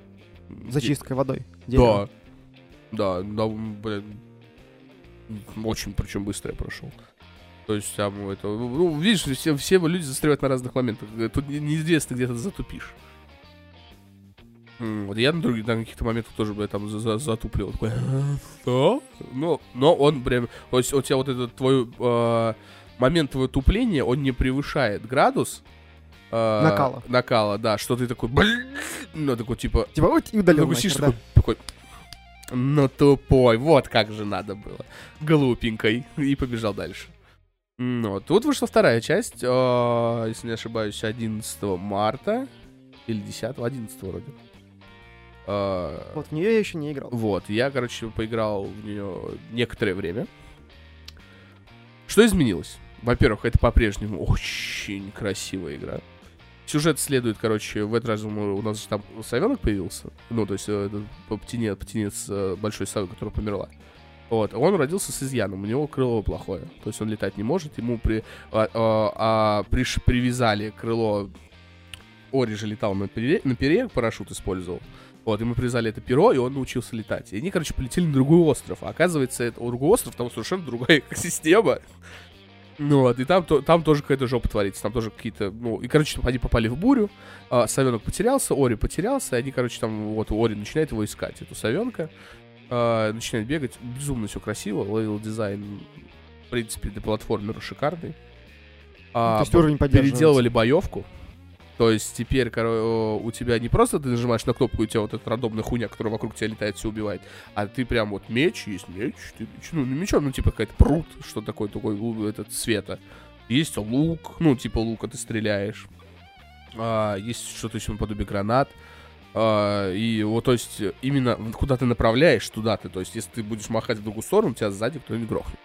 Зачисткой водой? Дерево. Да, блядь, очень, причем быстро я прошел. То есть там это... Ну, видишь, все люди застревают на разных моментах. Тут неизвестно, где ты затупишь. Вот я на каких-то моментах тоже, блядь, там затуплил. Такой, что? Но он прям... То есть у тебя вот этот твой... момент твоего тупления, он не превышает градус... Накала, да. Что ты такой... Ну, такой, типа... Типа, вот и удалил нахер, да. Такой... Ну, тупой. Вот как же надо было. Глупенькой. И побежал дальше. Ну, тут вышла вторая часть, если не ошибаюсь, 11 марта или 10, 11 вроде. Вот в нее я еще не играл. Вот, я, короче, поиграл в нее некоторое время. Что изменилось? Во-первых, это по-прежнему очень красивая игра. Сюжет следует, короче, в этот раз у нас там совенок появился. Ну, то есть птенец большой совы, которая померла. Вот, он родился с изъяном, у него крыло плохое, то есть он летать не может, ему привязали крыло, Ори же летал на пере, парашют использовал, вот, ему привязали это перо, и он научился летать, и они, короче, полетели на другой остров, а оказывается, это другой остров, там совершенно другая экосистема, ну вот, и там тоже какая-то жопа творится, там тоже какие-то, и, короче, они попали в бурю, совенок потерялся, Ори потерялся, и они, короче, там, вот, Ори начинает его искать, эту совенка, начинает бегать. Безумно все красиво. Левел дизайн, в принципе, для платформера шикарный. То есть уровень поддерживается. Переделывали боевку. То есть теперь у тебя не просто ты нажимаешь на кнопку, и у тебя вот эта рандомная хуйня, которая вокруг тебя летает, все убивает. А ты прям вот меч, ты мечом, типа какая-то прут, что такое, такой этот света. Есть лук, типа лука ты стреляешь. Есть что-то еще подобие гранат. И вот, то есть, именно куда ты направляешь, туда ты. То есть, если ты будешь махать в другую сторону, тебя сзади кто-нибудь грохнет.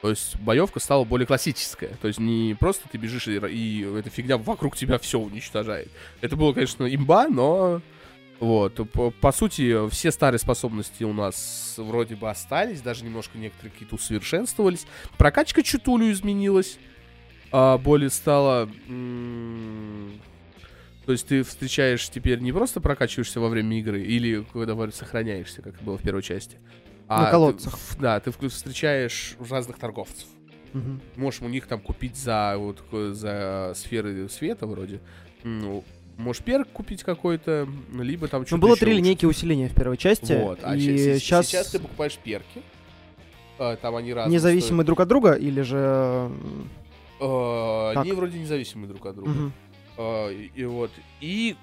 То есть, боевка стала более классическая. То есть, не просто ты бежишь, и эта фигня вокруг тебя все уничтожает. Это было, конечно, имба, но... Вот. По сути, все старые способности у нас вроде бы остались. Даже немножко некоторые какие-то усовершенствовались. Прокачка чутулю изменилась. Более стала... То есть ты встречаешь теперь не просто прокачиваешься во время игры, или, когда говорю, сохраняешься, как было в первой части. На колодцах. Ты встречаешь разных торговцев. Угу. Можешь у них там купить за сферы света вроде. Можешь перк купить какой-то, либо там что-то. Было 3 линейки усиления в первой части. Вот, а сейчас ты покупаешь перки. Там они разные. Независимые друг от друга, или же... Они вроде независимые друг от друга. Угу. И вот, и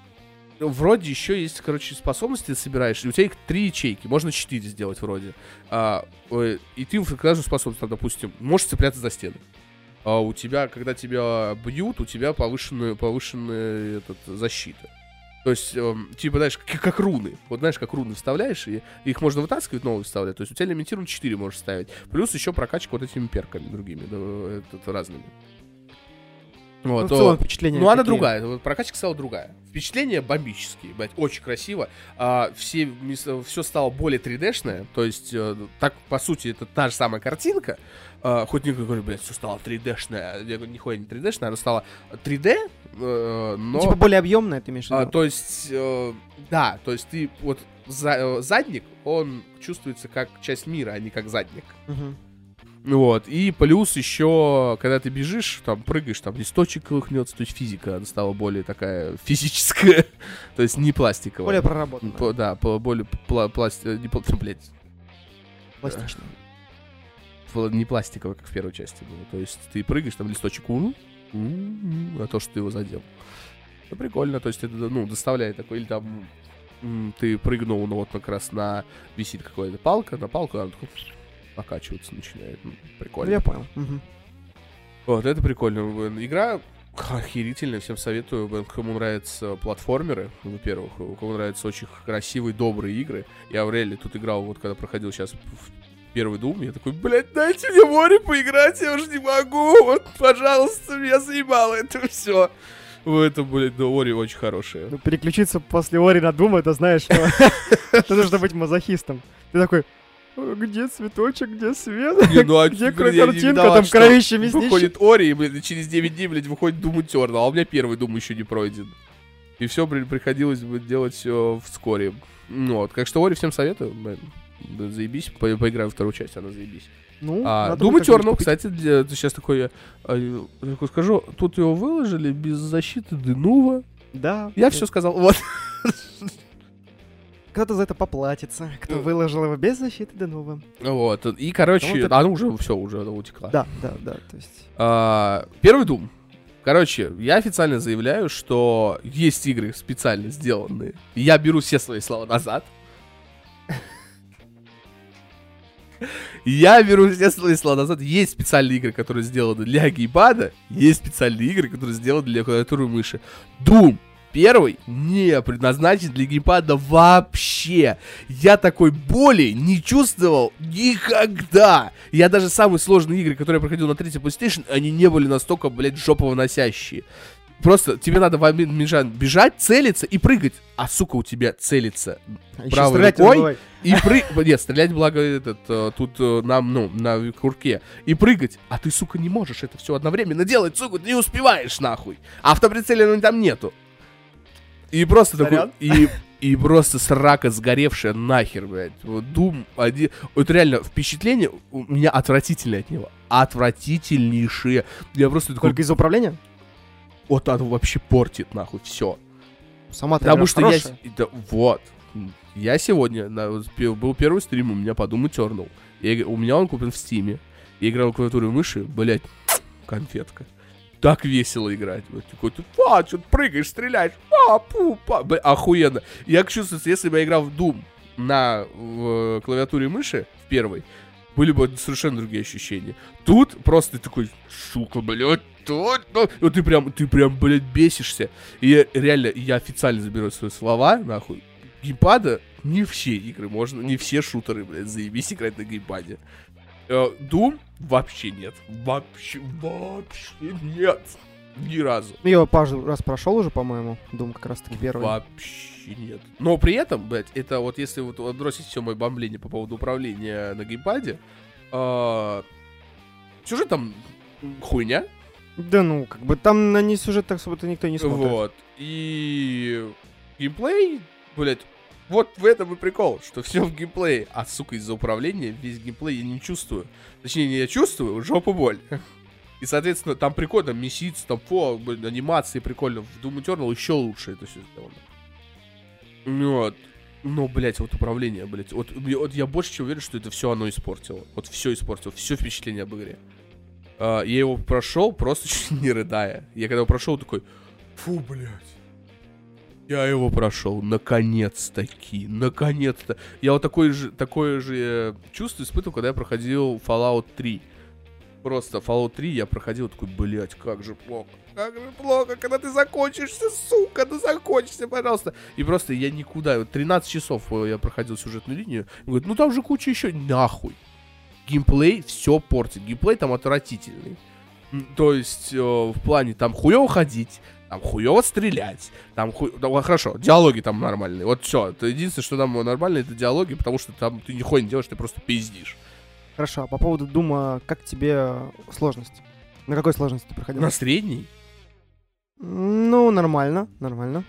вроде еще есть, короче, способности ты собираешь, и у тебя их 3 ячейки, можно 4 сделать вроде. И ты в каждую способность, допустим, можешь цепляться за стены. У тебя, когда тебя бьют, у тебя повышенная защита. То есть, типа, знаешь, как руны. Вот знаешь, как руны вставляешь, и их можно вытаскивать, новые вставлять. То есть у тебя лимитирован 4 можешь ставить. Плюс еще прокачка вот этими перками другими, разными. Вот, целом впечатление. Она другая, прокачка стала другая. Впечатления бомбические, блядь, очень красиво. Все стало более 3D-шное. То есть, так, по сути, это та же самая картинка. Хоть некоторые говорят, блядь, все стало 3D-шное. Я говорю, нихуя не 3D-шное, оно стало 3D, но... Типа более объемное, ты имеешь в виду? То есть, да, то есть ты вот задник, он чувствуется как часть мира, а не как задник. Угу. Вот, и плюс еще, когда ты бежишь, там, прыгаешь, там, листочек колыхнется, то есть физика, она стала более такая физическая, то есть не пластиковая. Более проработанная. Более пластичная. Не пластиковая, как в первой части было, то есть ты прыгаешь, там, листочек, а то, что ты его задел. Ну, прикольно, то есть это, ну, доставляет такой, или там ты прыгнул, ну, вот как раз на... Висит какая-то палка, на палку она покачиваться начинает. Ну, прикольно. Я понял. Угу. Вот, это прикольно. Игра охерительная, всем советую. Кому нравятся платформеры, во-первых, кому нравятся очень красивые, добрые игры. Я в реале тут играл, вот когда проходил сейчас... Первый Doom, я такой, блядь, дайте мне море поиграть, я уже не могу, вот, пожалуйста, меня заебало это все. Это, блядь, да, Ори очень хорошая. Ну, переключиться после Ори на Doom, это, знаешь, это нужно быть мазохистом. Ты такой, где цветочек, где свет, где картинка, там кровище мясничек. Выходит Ори, и через 9 дней, блядь, выходит Doom Eternal, а у меня первый Doom еще не пройден. И все, блядь, приходилось бы делать все вскоре. Вот, так что Ори всем советую, блядь. Заебись, поиграю во вторую часть, она заебись. Ну, Doom Eternal, кстати, сейчас такой, скажу, тут его выложили без защиты Денува. Да. Я все сказал, вот. Кто-то за это поплатится, кто выложил его без защиты Денува. Вот, и, короче, она уже, все, уже утекла. Да, да, да, то есть. Первый Doom. Короче, я официально заявляю, что есть игры специально сделанные. Я беру все свои слова назад. Я беру все свои слова назад. Есть специальные игры, которые сделаны для геймпада. Есть специальные игры, которые сделаны для клавиатуры и мыши. Doom 1 не предназначен для геймпада вообще. Я такой боли не чувствовал никогда. Я даже самые сложные игры, которые я проходил на третьем PlayStation, они не были настолько, блядь, жоповыносящие. Просто тебе надо бежать, целиться и прыгать. А, сука, у тебя целится правой рукой. И Нет, стрелять, благо, тут на курке. И прыгать. А ты, сука, не можешь это все одновременно делать, сука, ты не успеваешь, нахуй. Автоприцеливания там нету. И просто такой... И просто срака сгоревшая нахер, блядь. Doom 1... Вот реально, впечатление у меня отвратительное от него. Отвратительнейшее. Я просто такой... Только из-за управления? Вот оно вообще портит, нахуй, все. Сама-то потому что хорошая. Вот. Я сегодня... Был первый стрим, у меня по Doom Eternal. У меня он куплен в Стиме. Я играл в клавиатуру и мыши, блядь, конфетка. Так весело играть. Вот, такой, что-то прыгаешь, стреляешь. Блядь, охуенно. Я чувствую, если бы я играл в Doom в клавиатуре и мыши, в первой, были бы совершенно другие ощущения. Тут просто такой, сука, блядь, ну, ты прям, блядь, бесишься. И реально, я официально заберу свои слова, нахуй. Геймпада не все игры можно, не все шутеры, блядь, заебись играть на геймпаде. Doom вообще нет. Вообще нет. Ни разу. Я его пару раз прошел уже, по-моему, Doom как раз-таки первый. Вообще нет. Но при этом, блядь, это вот если вот отбросить все мои бомбления по поводу управления на геймпаде, сюжет там хуйня. Да ну, как бы там на сюжет так особо-то никто не смотрит. Вот. И геймплей, блядь, вот в этом и прикол, что все в геймплее. А, сука, из-за управления весь геймплей я не чувствую. Точнее, я чувствую жопу боль. И, соответственно, там прикольно, меситься, там анимации прикольно. В Doom Eternal еще лучше это все сделано. Вот. Но, блядь, вот управление, блядь. Вот я больше чем уверен, что это все оно испортило. Вот все испортило, все впечатление об игре. Я его прошел, просто чуть не рыдая. Я когда его прошел, такой, фу, блядь. Я его прошел, наконец-таки, наконец-то. Я вот такое же чувство испытывал, когда я проходил Fallout 3. Просто Fallout 3 я проходил, такой, блядь, как же плохо, когда ты закончишься, сука, ты закончишься, пожалуйста. И просто я никуда, вот 13 часов я проходил сюжетную линию, и говорит, ну там же куча еще, нахуй. Геймплей все портит, геймплей там отвратительный. То есть, в плане, там хуево ходить, там хуево стрелять, там хорошо, диалоги там нормальные, вот все. Это единственное, что там нормально, это диалоги, потому что там ты нихуя не делаешь, ты просто пиздишь. Хорошо, а по поводу Дума, как тебе сложность? На какой сложности ты проходил? На средней. Ну, нормально.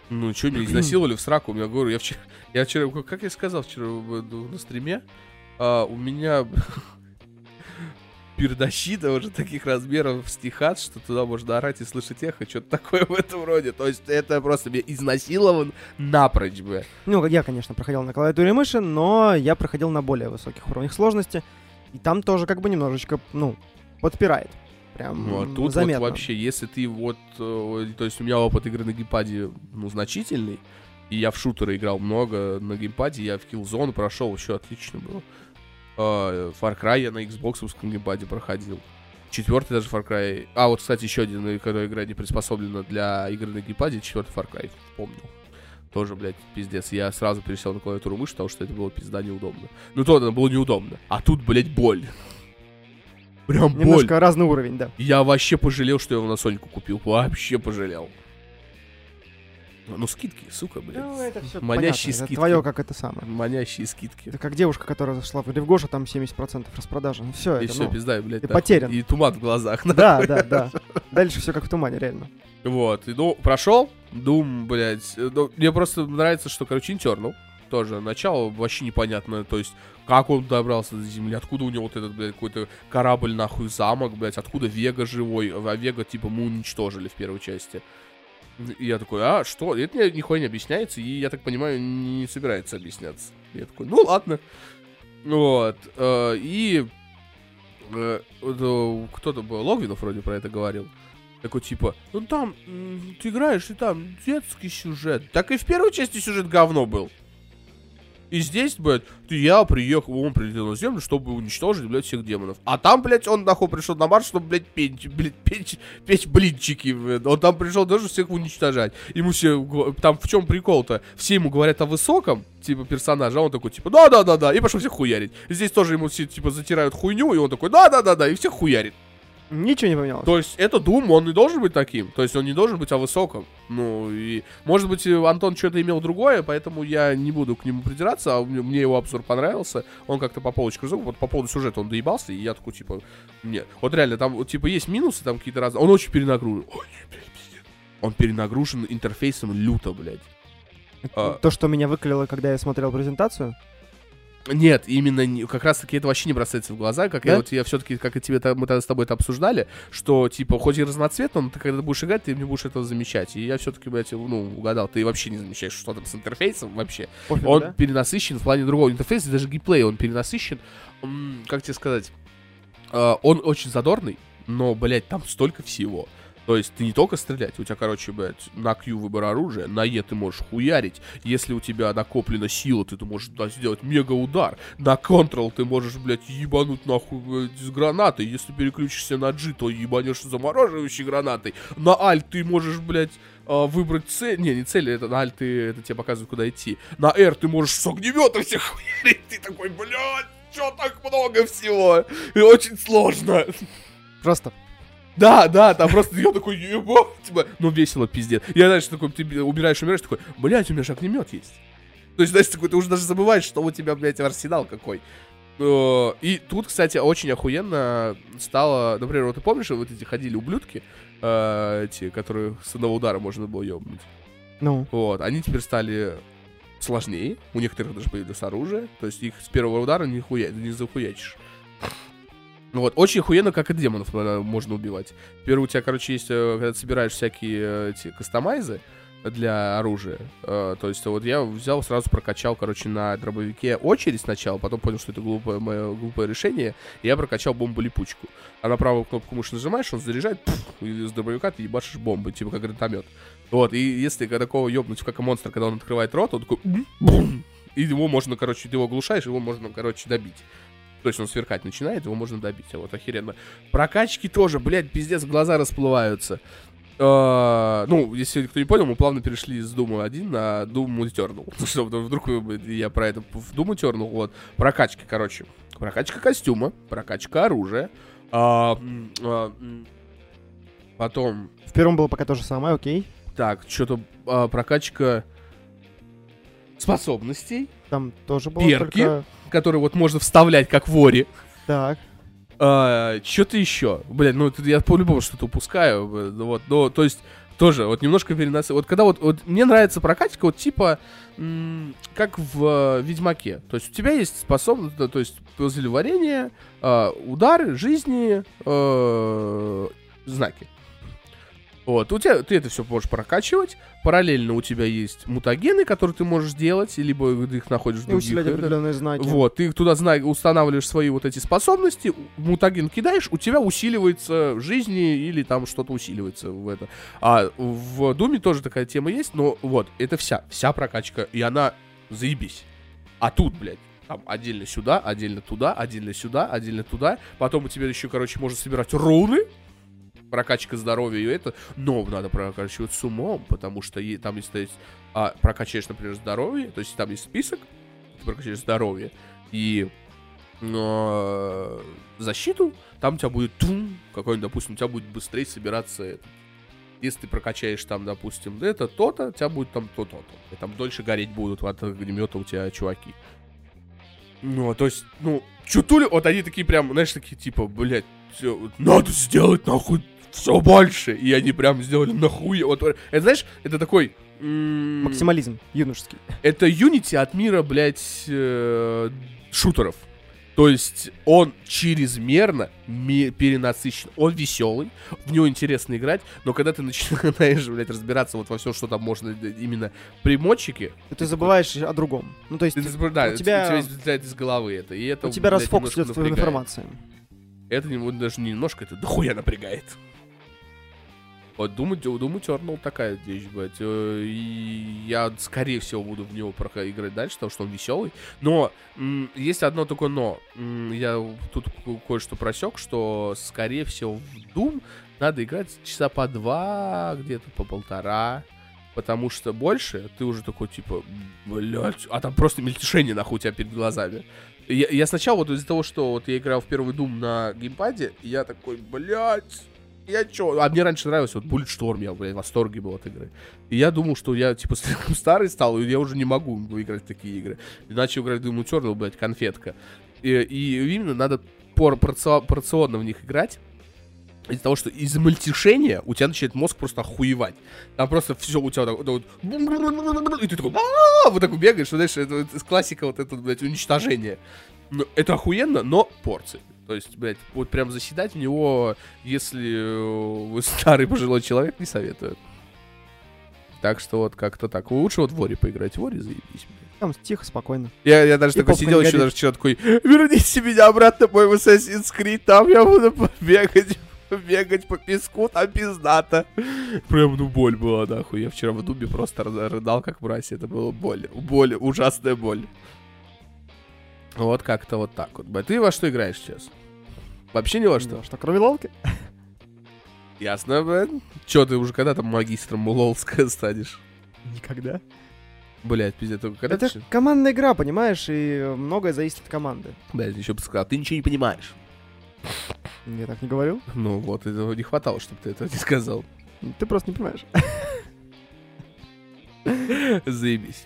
Ну, что, меня изнасиловали в сраку, я говорю, я вчера, как я сказал вчера на стриме, у меня... передощита уже таких размеров стихат, что туда можно орать и слышать эхо, что-то такое в этом роде. То есть это просто меня изнасилован напрочь бы. Ну, я, конечно, проходил на клавиатуре и мыши, но я проходил на более высоких уровнях сложности, и там тоже как бы немножечко, подпирает. прям ну, а тут заметно. Вот вообще, если ты вот... То есть у меня опыт игры на геймпаде ну, значительный, и я в шутеры играл много на геймпаде, я в Killzone прошел, еще отлично было. Far Cry я на Xbox-овском геймпаде проходил. 4-й даже Far Cry... А, вот, кстати, еще один, которая игра не приспособлена для игры на геймпаде, 4-й Far Cry, вспомнил. Тоже, блядь, пиздец. Я сразу пересел на клавиатуру мыши, потому что это было пизда неудобно. Ну, то это было неудобно. А тут, блядь, боль. Прям боль. Немножко разный уровень, да. Я вообще пожалел, что я его на Соньку купил. Вообще пожалел. Ну, скидки, сука, блядь. Ну, это все манящие понятно. Скидки. Это твое, как это самое. Манящие скидки. Это как девушка, которая зашла в Левгоша, там 70% распродажи. Ну, все, и это, все, ну, пизда, блядь. Ты потерян. И туман в глазах. Да, да, да. Дальше все как в тумане, реально. Вот, и, ну, прошел Doom, блядь, ну, мне просто нравится, что, короче, Eternal тоже, начало вообще непонятно, то есть, как он добрался до земли, откуда у него вот этот, блядь, какой-то корабль, нахуй, замок, блядь, откуда Вега живой, а Вега, типа, мы уничтожили в первой части. И я такой, а, что? И это мне нихуя не объясняется, и, я так понимаю, не собирается объясняться. И я такой, ну, ладно. Вот, и кто-то был, Логвинов вроде про это говорил. Такой, типа, ну там, ты играешь, и там детский сюжет. Так и в первой части сюжет говно был. И здесь, блядь, я приехал, он прилетел на землю, чтобы уничтожить, блядь, всех демонов. А там, блядь, он, нахуй, пришел на Марс, чтобы, блядь, печь блинчики, блядь. Он там пришел даже всех уничтожать. Ему все, там, в чем прикол-то? Все ему говорят о высоком, типа, персонажа, а он такой, типа, да-да-да-да, и пошел всех хуярить. Здесь тоже ему все, типа, затирают хуйню, и он такой, да-да-да-да, и всех хуярит. Ничего не поменялось. То есть это Doom, он и должен быть таким. То есть он не должен быть о высоком. Ну и, может быть, Антон что-то имел другое, поэтому я не буду к нему придираться. А мне его обзор понравился. Он как-то по полочке разобрал. Вот по поводу сюжета он доебался, и я такой, типа, нет. Вот реально, там, вот, типа, есть минусы, там какие-то разные. Он очень перенагружен. Ой, блядь, пиздец. Он перенагружен интерфейсом люто, блядь. То, что меня выколило, когда я смотрел презентацию? Нет, именно как раз-таки это вообще не бросается в глаза, как да? я все-таки, как и тебе, мы тогда с тобой это обсуждали, что, типа, хоть и разноцветно, но ты когда будешь играть, ты не будешь этого замечать. И я все-таки, блядь, ну, угадал, ты вообще не замечаешь, что там с интерфейсом вообще. Пофиг, он да? перенасыщен в плане другого интерфейса, даже геймплея он перенасыщен. Как тебе сказать? Он очень задорный, но, блядь, там столько всего. То есть ты не только стрелять, у тебя, короче, блядь, на Q выбор оружия, на Е ты можешь хуярить, если у тебя накоплена сила, ты можешь, да, сделать мега удар, на Ctrl ты можешь, блядь, ебануть нахуй, блядь, с гранатой, если переключишься на G, то ебанешь замораживающей гранатой, на Alt ты можешь, блядь, выбрать цель, не цель, это на Alt это тебе показывает, куда идти, на R ты можешь с огнемета всех хуярить, ты такой, блядь, чё так много всего, и очень сложно. Просто... Да, там просто я такой, ебать, ну весело, пиздец. Я, знаешь, такой, ты умираешь, такой, блядь, у меня же огнемет есть. То есть, знаешь, такой, ты уже даже забываешь, что у тебя, блядь, арсенал какой. И тут, кстати, очень охуенно стало, например, вот ты помнишь, вот эти ходили ублюдки, эти, которые с одного удара можно было ебнуть. Ну. Вот, они теперь стали сложнее, у некоторых даже появилось оружие, то есть их с первого удара не захуячишь. Вот, очень охуенно, как и демонов можно убивать. Первый у тебя, короче, есть, когда ты собираешь всякие эти кастомайзы для оружия. То есть вот я взял, сразу прокачал, короче, на дробовике очередь сначала, потом понял, что это глупое решение, и я прокачал бомбу-липучку. А на правую кнопку мыши нажимаешь, он заряжает, пфф, и с дробовика ты ебашишь бомбы, типа как гранатомет. Вот, и если такого ёбнуть, как и монстр, когда он открывает рот, он такой... И его можно, короче, ты его оглушаешь, его можно, короче, добить. То есть он сверкать начинает, его можно добить. А вот охеренно. Прокачки тоже, блядь, пиздец, глаза расплываются. Ну, если кто не понял, мы плавно перешли из Doom 1 на Doom Eternal. Чтобы вдруг я про это в Doom Eternal. Вот. Прокачки, короче. Прокачка костюма, прокачка оружия. Потом... В первом было пока то же самое, окей. Так, что-то прокачка способностей. Там тоже было перки. Только... который вот можно вставлять, как в Ори. Так. Что-то еще. Блядь, ну я по-любому что-то упускаю. Вот, но, то есть, тоже, вот немножко переносил. Вот когда вот мне нравится прокачка, вот типа, как в Ведьмаке. То есть у тебя есть способность, то есть зельеварение, удары, жизни, знаки. Вот, у тебя, ты это все можешь прокачивать. Параллельно у тебя есть мутагены, которые ты можешь делать, либо их находишь в других. И усилять определенные знаки. Вот, ты туда устанавливаешь свои вот эти способности, мутаген кидаешь, у тебя усиливается жизни или там что-то усиливается в это. А в Думе тоже такая тема есть, но вот, это вся прокачка, и она заебись. А тут, блядь, там отдельно сюда, отдельно туда, отдельно сюда, отдельно туда. Потом у тебя еще, короче, можно собирать руны. Прокачка здоровья и это, но надо прокачивать с умом, потому что там если прокачаешь, например, здоровье, то есть там есть список, ты прокачаешь здоровье и защиту, там у тебя будет какой-нибудь, допустим, у тебя будет быстрее собираться это. Если ты прокачаешь там, допустим, это, то-то, у тебя будет там то-то. И там дольше гореть будут от огнемета у тебя чуваки. Ну, то есть, ну, чутули, вот они такие прям, знаешь, такие типа, блядь, все, надо сделать нахуй все больше. И они прям сделали нахуй. Вот, это, знаешь, это такой... максимализм юношеский. Это Unity от мира, блядь, шутеров. То есть он чрезмерно перенасыщен. Он веселый, в него интересно играть, но когда ты начинаешь, блядь, разбираться вот во всем, что там можно именно примочики... Ты забываешь о другом. Ну, то есть у тебя излетает из головы это. И это у тебя расфокус идет в твоей информации. Это даже не немножко, это дохуя напрягает. Вот Doom Eternal такая вещь, блядь. И я, скорее всего, буду в него играть дальше, потому что он веселый. Но есть одно только но. Я тут кое-что просек, что, скорее всего, в Doom надо играть часа по два, где-то по полтора. Потому что больше ты уже такой, типа, блядь, а там просто мельтешение, нахуй, у тебя перед глазами. Я сначала, вот из-за того, что вот я играл в первый Doom на геймпаде, я такой, блядь, я чё? А мне раньше нравилось, вот Bulletstorm, я, блядь, в восторге был от игры. И я думал, что я, типа, слишком старый стал, и я уже не могу играть в такие игры. И начал играть в Doom Eternal, блядь, конфетка. И именно надо порционно в них играть. Из-за того, что из-за мельтешения у тебя начинает мозг просто охуевать. Там просто все у тебя вот... И ты такой... Вот такой бегаешь, знаешь, это классика вот это, блядь, уничтожение. Это охуенно, но порции. То есть, блядь, вот прям заседать в него, если вы старый пожилой человек, не советую. Так что вот как-то так. Лучше вот в Ори поиграть. В Ори заебись, блядь. Там тихо, спокойно. Я даже такой сидел, еще даже вчера такой... Верните меня обратно, мой Assassin's Creed, там я буду побегать... Бегать по песку, там пиздато. Прям, ну, боль была, нахуй. Я вчера в Дубе просто рыдал, как братья. Это было боль, ужасная боль. Вот как-то вот так вот. Ты во что играешь сейчас? Вообще ни во что? Во что, кроме лолки. Ясно, блядь. Че, ты уже когда там магистром лолска станешь? Никогда. Блядь, пиздец, только когда это ты... командная игра, понимаешь, и многое зависит от команды. Блядь, еще бы сказал, ты ничего не понимаешь. Я так не говорил? Ну вот, этого не хватало, чтобы ты этого не сказал. Ты просто не понимаешь. Заебись.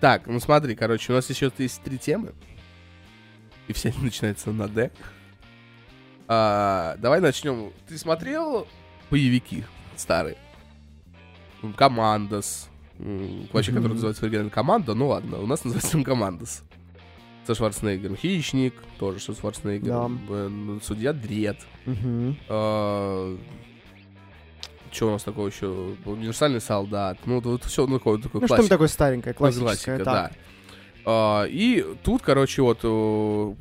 Так, ну смотри, короче, у нас еще есть три темы. И все они начинаются на «Д». Давай начнем. Ты смотрел боевики старые? «Командос». Вообще, который называется оригинально «Команда». Ну ладно, у нас называется он «Командос». Со Шварценеггером. «Хищник» тоже со Шварценеггером. Да. «Судья Дред». Угу. Что у нас такое еще? «Универсальный солдат». Ну, вот все, ну, такое, ну что-нибудь такое старенькое, классическое. Классика, да. И тут, короче, вот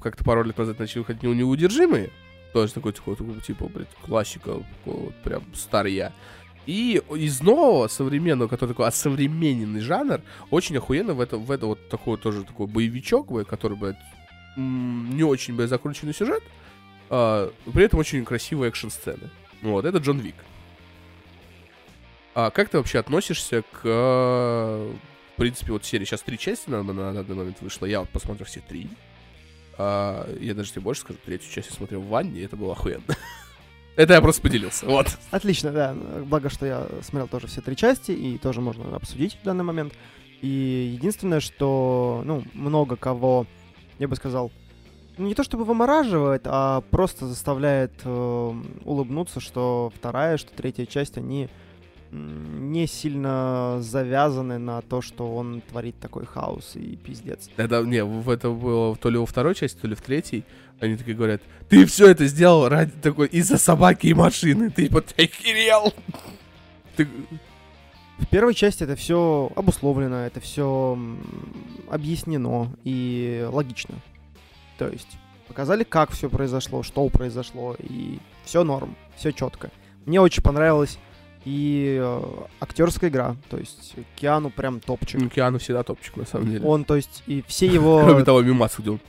как-то пару лет назад начали выходить «Неудержимые». Тоже такой типа, блядь, классика, вот, прям старья. И из нового, современного, который такой осовремененный жанр, очень охуенно в это вот такой тоже такой боевичок, который, блядь, не очень, блядь, закрученный сюжет, при этом очень красивые экшн-сцены. Вот, это Джон Уик. А как ты вообще относишься к, в принципе, вот серии? Сейчас 3 части на данный момент вышло, я вот посмотрел все 3. Я даже тебе больше скажу, 3-ю часть я смотрел в ванне, и это было охуенно. Это я просто поделился, вот. Отлично, да. Благо, что я смотрел тоже все 3 части, и тоже можно обсудить в данный момент. И единственное, что, ну, много кого, я бы сказал, не то чтобы вымораживает, а просто заставляет улыбнуться, что 2-я, что 3-я часть, они не сильно завязаны на то, что он творит такой хаос и пиздец. Да, не, это было то ли во 2-й части, то ли в 3-й. Они такие говорят, ты все это сделал ради такой из-за собаки и машины, ты охерел. ты... В первой части это все обусловлено, это все объяснено и логично. То есть показали, как все произошло, что произошло, и все норм, все четко. Мне очень понравилась и актерская игра, то есть Киану прям топчик. Ну, Киану всегда топчик, на самом деле. Он, то есть, и все его... Кроме того, мимасу, где он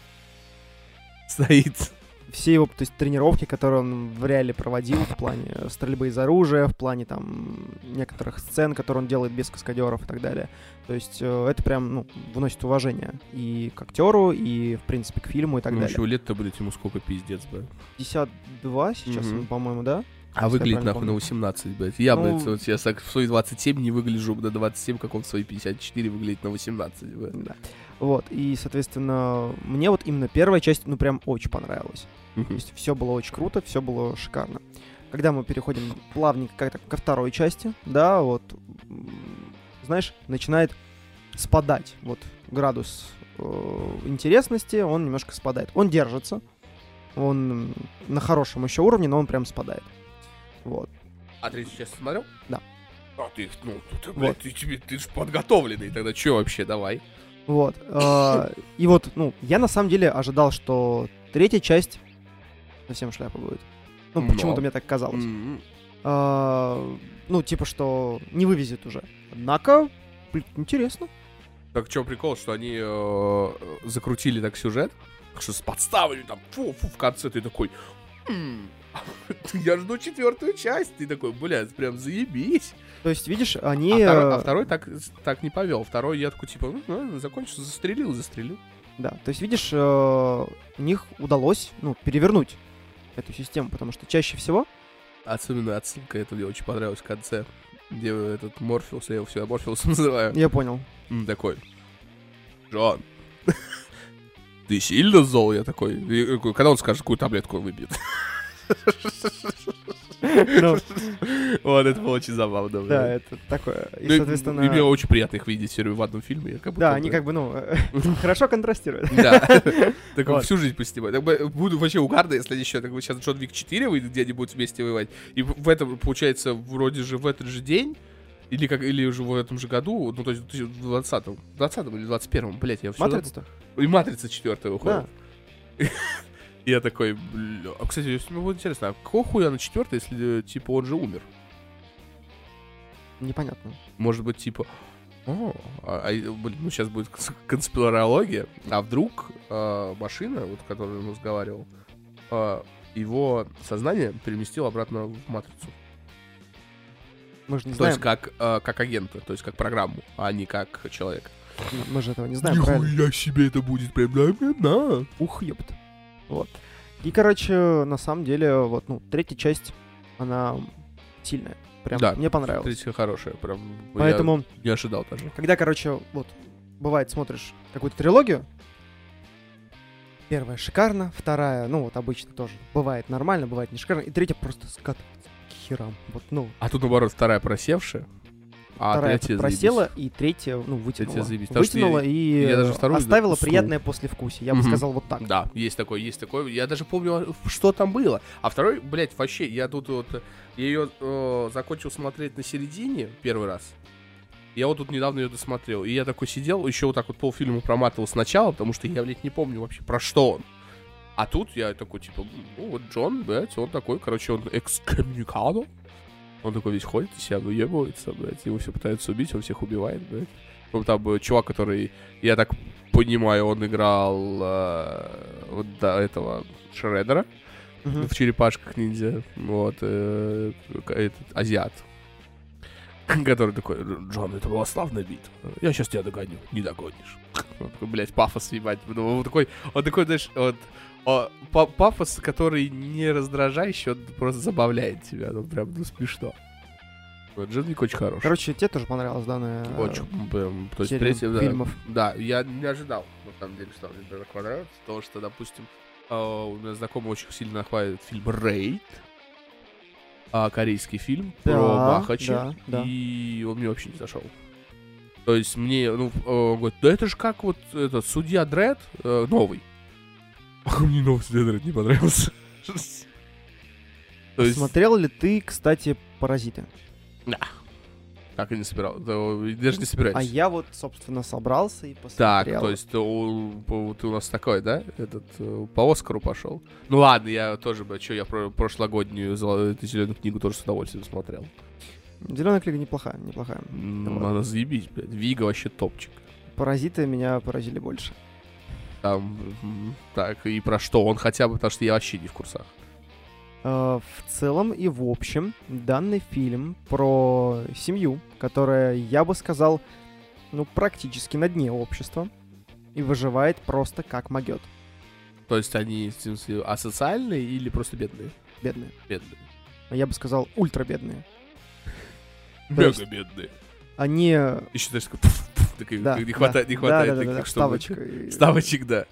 стоит. Все его, то есть, тренировки, которые он в реале проводил в плане стрельбы из оружия, в плане, там, некоторых сцен, которые он делает без каскадеров и так далее. То есть, это прям, ну, вносит уважение и к актеру, и, в принципе, к фильму и так далее. Ну, еще лет-то будет ему сколько, пиздец, блядь. 52 сейчас, угу. По-моему, да? А выглядит, нахуй, на 18, блядь. Я, ну... блядь, вот я так в свои 27 не выгляжу на 27, как он в свои 54 выглядит на 18, блядь. Да. Вот, и, соответственно, мне вот именно первая часть, ну, прям очень понравилась. Mm-hmm. То есть все было очень круто, все было шикарно. Когда мы переходим плавненько как-то ко второй части, да, вот, знаешь, начинает спадать. Вот градус интересности, он немножко спадает. Он держится, он на хорошем еще уровне, но он прям спадает. Вот. А ты сейчас смотрел? Да. А ты, ну, ты, блядь, вот. ты же подготовленный, тогда че вообще, давай. Вот. И вот, ну, я на самом деле ожидал, что третья часть совсем шляпа будет. Ну, почему-то мне так казалось. Ну, типа, что не вывезет уже. Однако, интересно. Так что прикол, что они закрутили так сюжет, что с подставами там, фу-фу, в конце ты такой... Я жду четвертую часть. Ты такой, блядь, прям заебись. То есть, видишь, они... А второй так не повел. Второй я такой, типа, закончился, застрелил. Да, то есть, видишь, у них удалось, ну, перевернуть эту систему, потому что чаще всего... Особенно отсылка, это мне очень понравилось в конце, где этот Морфеус, я его всегда Морфеусом называю. Я понял. Такой, Джон, ты сильно зол? Я такой, когда он скажет, какую таблетку он выбьет. Вот, это было очень забавно. Да, это такое. И, соответственно... Мне очень приятно их видеть в одном фильме. Да, они как бы, ну, хорошо контрастируют. Да, так всю жизнь поснимать. Буду вообще угарно, если еще сейчас Джон Уик 4 выйдет, где они будут вместе воевать. И в этом, получается, вроде же в этот же день, или уже в этом же году, ну, то есть в 20-м, 20-м или 21-м, блядь, я все... Матрица-то? И Матрица 4-я выходит. Я такой, бля... А, кстати, мне было интересно, а какого хуя на 4-й, если, типа, он же умер? Непонятно. Может быть, типа... блин, ну, сейчас будет конспирология. А вдруг машина, вот, которую он разговаривал, его сознание переместило обратно в Матрицу. Мы же не знаем. То есть, как агента, то есть, как программу, а не как человек. Мы же этого не знаем, правильно? Нихуя себе это будет прям, да. Ух, ёпта. Вот. И, короче, на самом деле, вот, ну, третья часть, она сильная. Прям, да, мне понравилась. Третья хорошая, прям. Поэтому... Я не ожидал даже. Когда, короче, вот, бывает, смотришь какую-то трилогию, первая шикарно, вторая, ну, вот, обычно тоже. Бывает нормально, бывает не шикарно, и третья просто скатывается к херам. Вот, ну. А тут, наоборот, вторая просевшая. Вторая просела, и третья, ну, вытянула. Вытянула и оставила приятное послевкусие. Я бы сказал вот так. Да, есть такое, есть такое. Я даже помню, что там было. А второй, блядь, вообще, я тут вот... Я ее закончил смотреть на середине первый раз. Я вот тут недавно ее досмотрел. И я такой сидел, еще вот так вот полфильма проматывал сначала, потому что я, блядь, не помню вообще, про что он. А тут я такой, типа, ну, вот Джон, блядь, он такой, короче, он экскоммуникадо. Он такой весь ходит, себя выебывается, блядь, его все пытаются убить, он всех убивает, блядь. Ну, там чувак, который, я так понимаю, он играл вот до этого Шреддера в «Черепашках ниндзя», вот, этот азиат, который такой, Джон, это была славная битва, я сейчас тебя догоню, не догонишь. Он такой, блядь, пафос, ебать, он такой, знаешь, вот... Пафос, который не раздражающий, он просто забавляет тебя, он прям, ну, смешно. Вот, Джон Уик очень хороший. Короче, тебе тоже понравилось данное серия фильмов. Да, я не ожидал, на самом деле, что мне так понравится. Потому что, допустим, у меня знакомый очень сильно хвалит фильм «Рейд», корейский фильм, да, про Махача, да, и он мне вообще не зашел. То есть мне, ну, он говорит, да это же как вот этот «Судья Дредд» новый. Мне новый следователь не понравился. Смотрел ли ты, кстати, «Паразиты»? Да. Так и не собирал. Даже не собираюсь. А я вот, собственно, собрался и посмотрел. Так, то есть ты у нас такой, да? Этот по Оскару пошел. Ну ладно, я тоже, что я прошлогоднюю зеленую книгу тоже с удовольствием смотрел. Зеленая книга неплохая, неплохая. Надо заебись, блядь. Вига вообще топчик. Паразиты меня поразили больше. Там, так, и про что он хотя бы, потому что я вообще не в курсах. В целом и в общем, данный фильм про семью, которая, я бы сказал, ну, практически на дне общества и выживает просто как могёт. То есть они асоциальные или просто бедные? Бедные. Бедные. Я бы сказал, ультрабедные. Бедные. Они... Еще даже не хватает таких, чтобы... Ставочек, да.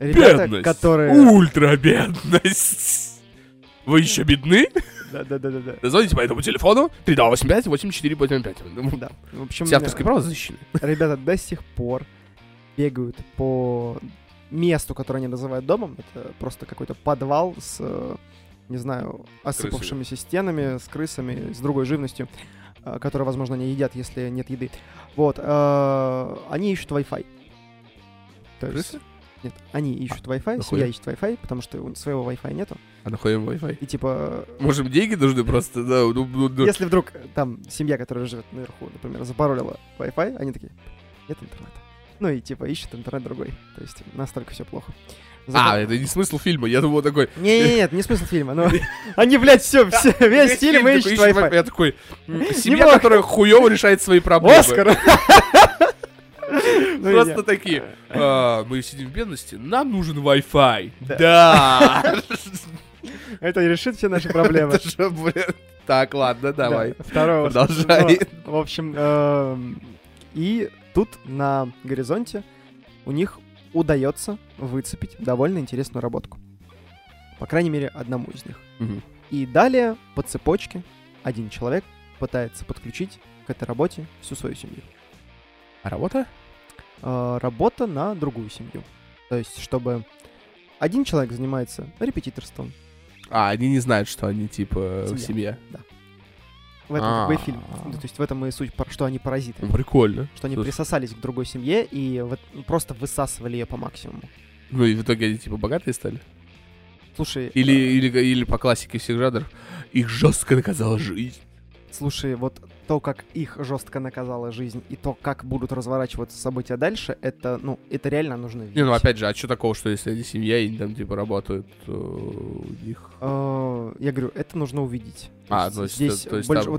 Бедность! Ультрабедность! Вы еще бедны? Да. Дозвоните по этому телефону 3285-8485. Да. В общем, все авторские права защищены. Ребята до сих пор бегают по месту, которое они называют домом. Это просто какой-то подвал с, не знаю, осыпавшимися стенами, с крысами, с другой живностью, которую, возможно, они едят, если нет еды. Вот. Они ищут Wi-Fi. Крысы? Нет, они ищут Wi-Fi, семья ищет Wi-Fi, потому что своего Wi-Fi нету. А нахуем Wi-Fi? И типа... Может, деньги нужны просто? Да, если вдруг там семья, которая живет наверху, например, запаролила Wi-Fi, они такие, нет интернета. Ну и типа ищет интернет другой. То есть настолько все плохо. Зато... это не смысл фильма, я думал такой... Нет, не смысл фильма, но... Они, блядь, все, весь фильм ищут Wi-Fi. Я такой, семья, которая хуёво решает свои проблемы. Оскар! Просто такие, мы сидим в бедности, нам нужен Wi-Fi. Да. Это решит все наши проблемы. Так, ладно, давай. Второго. Продолжай. В общем, и тут на горизонте у них удается выцепить довольно интересную работку. По крайней мере, одному из них. И далее по цепочке один человек пытается подключить к этой работе всю свою семью. А работа? Работа на другую семью. То есть, чтобы один человек занимается репетиторством. А, они не знают, что они типа в семье. Да. В этом как бы фильм. То есть в этом и суть, что они паразиты. Прикольно. Что они присосались к другой семье и вот просто высасывали ее по максимуму. Ну и в итоге они типа богатые стали? Слушай... Или по классике всех жанров. Их жестко наказала жизнь. Слушай, вот... То, как их жестко наказала жизнь, и то, как будут разворачиваться события дальше, это, ну, это реально нужно видеть. Не, ну, опять же, а что такого, что если они семья и там, типа, работают у них? Я говорю, это нужно увидеть. Вот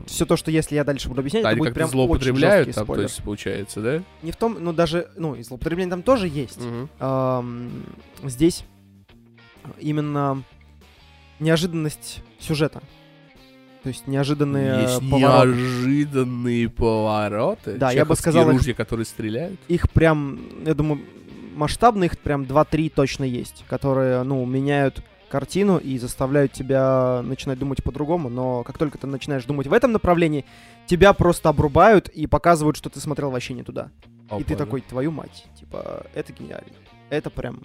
все то, что если я дальше буду объяснять, это будет прям очень жесткий спойлер. То есть, получается, да? Не в том, ну, даже, ну, и злоупотребление там тоже есть. Здесь именно неожиданность сюжета. То есть неожиданные повороты. Да, я бы сказал, ружья, которые стреляют. Их прям, я думаю, масштабно их прям 2-3 точно есть, которые, ну, меняют картину и заставляют тебя начинать думать по-другому. Но как только ты начинаешь думать в этом направлении, тебя просто обрубают и показывают, что ты смотрел вообще не туда. Опа, и ты такой, твою мать, типа, это гениально. Это прям...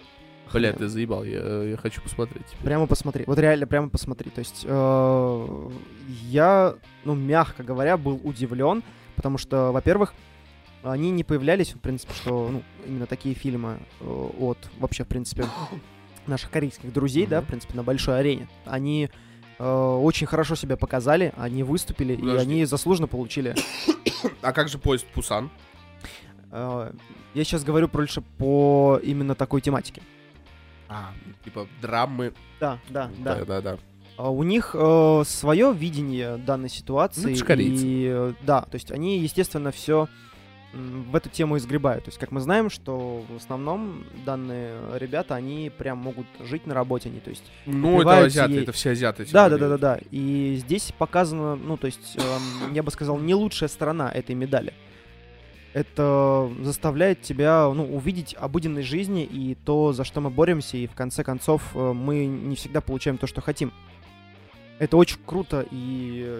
Бля, ты заебал, я хочу посмотреть. Прямо посмотри, вот реально прямо посмотри. То есть я, ну, мягко говоря, был удивлен, потому что, во-первых, они не появлялись, в принципе, что, ну, именно такие фильмы от вообще, в принципе, наших корейских друзей, да, в принципе, на большой арене. Они очень хорошо себя показали, они выступили, и они заслуженно получили. А как же «Поезд в Пусан»? Я сейчас говорю больше по именно такой тематике. Типа драмы. Да. У них свое видение данной ситуации. Ну, и, да, то есть они, естественно, все в эту тему изгребают. То есть, как мы знаем, что в основном данные ребята, они прям могут жить на работе, они, то есть... Ну, это азиаты, это все азиаты. Да. И здесь показано, ну, то есть, я бы сказал, не лучшая сторона этой медали. Это заставляет тебя, ну, увидеть обыденной жизни и то, за что мы боремся, и в конце концов мы не всегда получаем то, что хотим. Это очень круто, и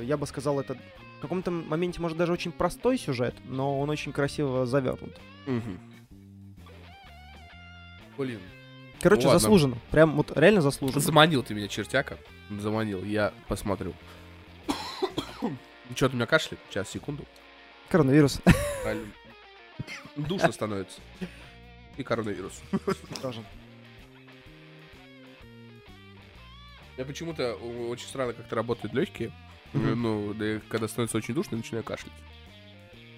я бы сказал, это в каком-то моменте, может, даже очень простой сюжет, но он очень красиво завернут. Блин. Короче, ладно. Заслуженно. Прям вот реально заслуженно. Заманил ты меня, чертяка. Заманил, я посмотрю. Ничего, ты у меня кашляет? Сейчас, секунду. Коронавирус. Душно становится. И коронавирус. Тоже. Я почему-то очень странно как-то работают легкие. Ну, когда становится очень душно, начинаю кашлять.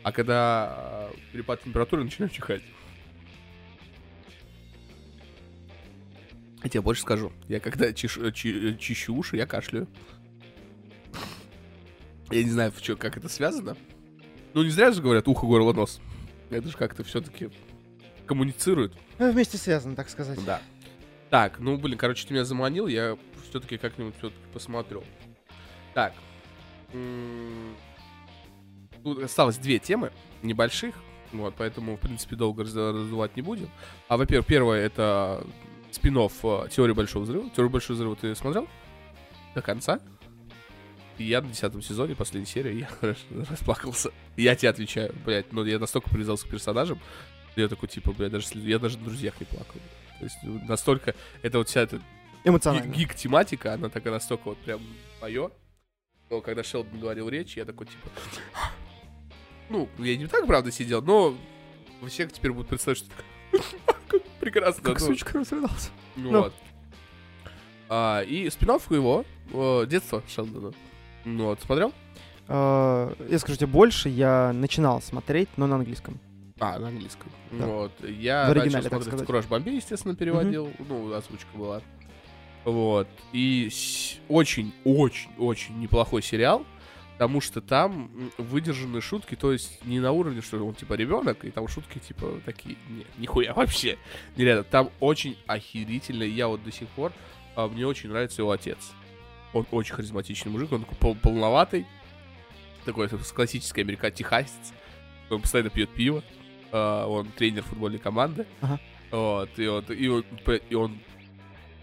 А когда перепад температуры, начинаю чихать. Я тебе больше скажу. Я когда чищу уши, я кашляю. Я не знаю, как это связано. Ну, не зря же говорят ухо, горло, нос. Это же как-то все-таки коммуницирует. Ну, вместе связано, так сказать. Да. Так, ну, блин, короче, ты меня заманил. Я все-таки как-нибудь все-таки посмотрю. Так. Тут осталось две темы небольших. Вот, поэтому, в принципе, долго раздувать не будем. А, во-первых, первое — это спин-офф «Теория Большого взрыва». «Теорию Большого взрыва» ты смотрел? До конца? И я на 10-м сезоне, последней серии, я расплакался. Я тебе отвечаю, блядь, но я настолько привязался к персонажам, я такой, типа, блядь, я даже на друзьях не плакал. То есть настолько, это вот вся эта гик-тематика, она такая настолько вот прям моё. Но когда Шелдон говорил речь, я такой, типа, ну, я не так, правда, сидел, но все теперь будут представлять, что такое прекрасно. Как сучка разрыдался. Вот. И спин-офф его, «Детство Шелдона». Ну вот, смотрел? Я скажу тебе больше, я начинал смотреть, но на английском. А, на английском. Да. Вот. Я раньше смотрел «Кураж Бомбей», естественно, переводил. Ну, озвучка была. Вот. И очень-очень-очень неплохой сериал, потому что там выдержаны шутки, то есть не на уровне, что он типа ребенок, и там шутки типа такие, нет, нихуя вообще. Нереально. Там очень охерительно, я вот до сих пор, мне очень нравится его отец. Он очень харизматичный мужик, он такой полноватый, такой классический американский техасец, он постоянно пьет пиво, он тренер футбольной команды, вот, и он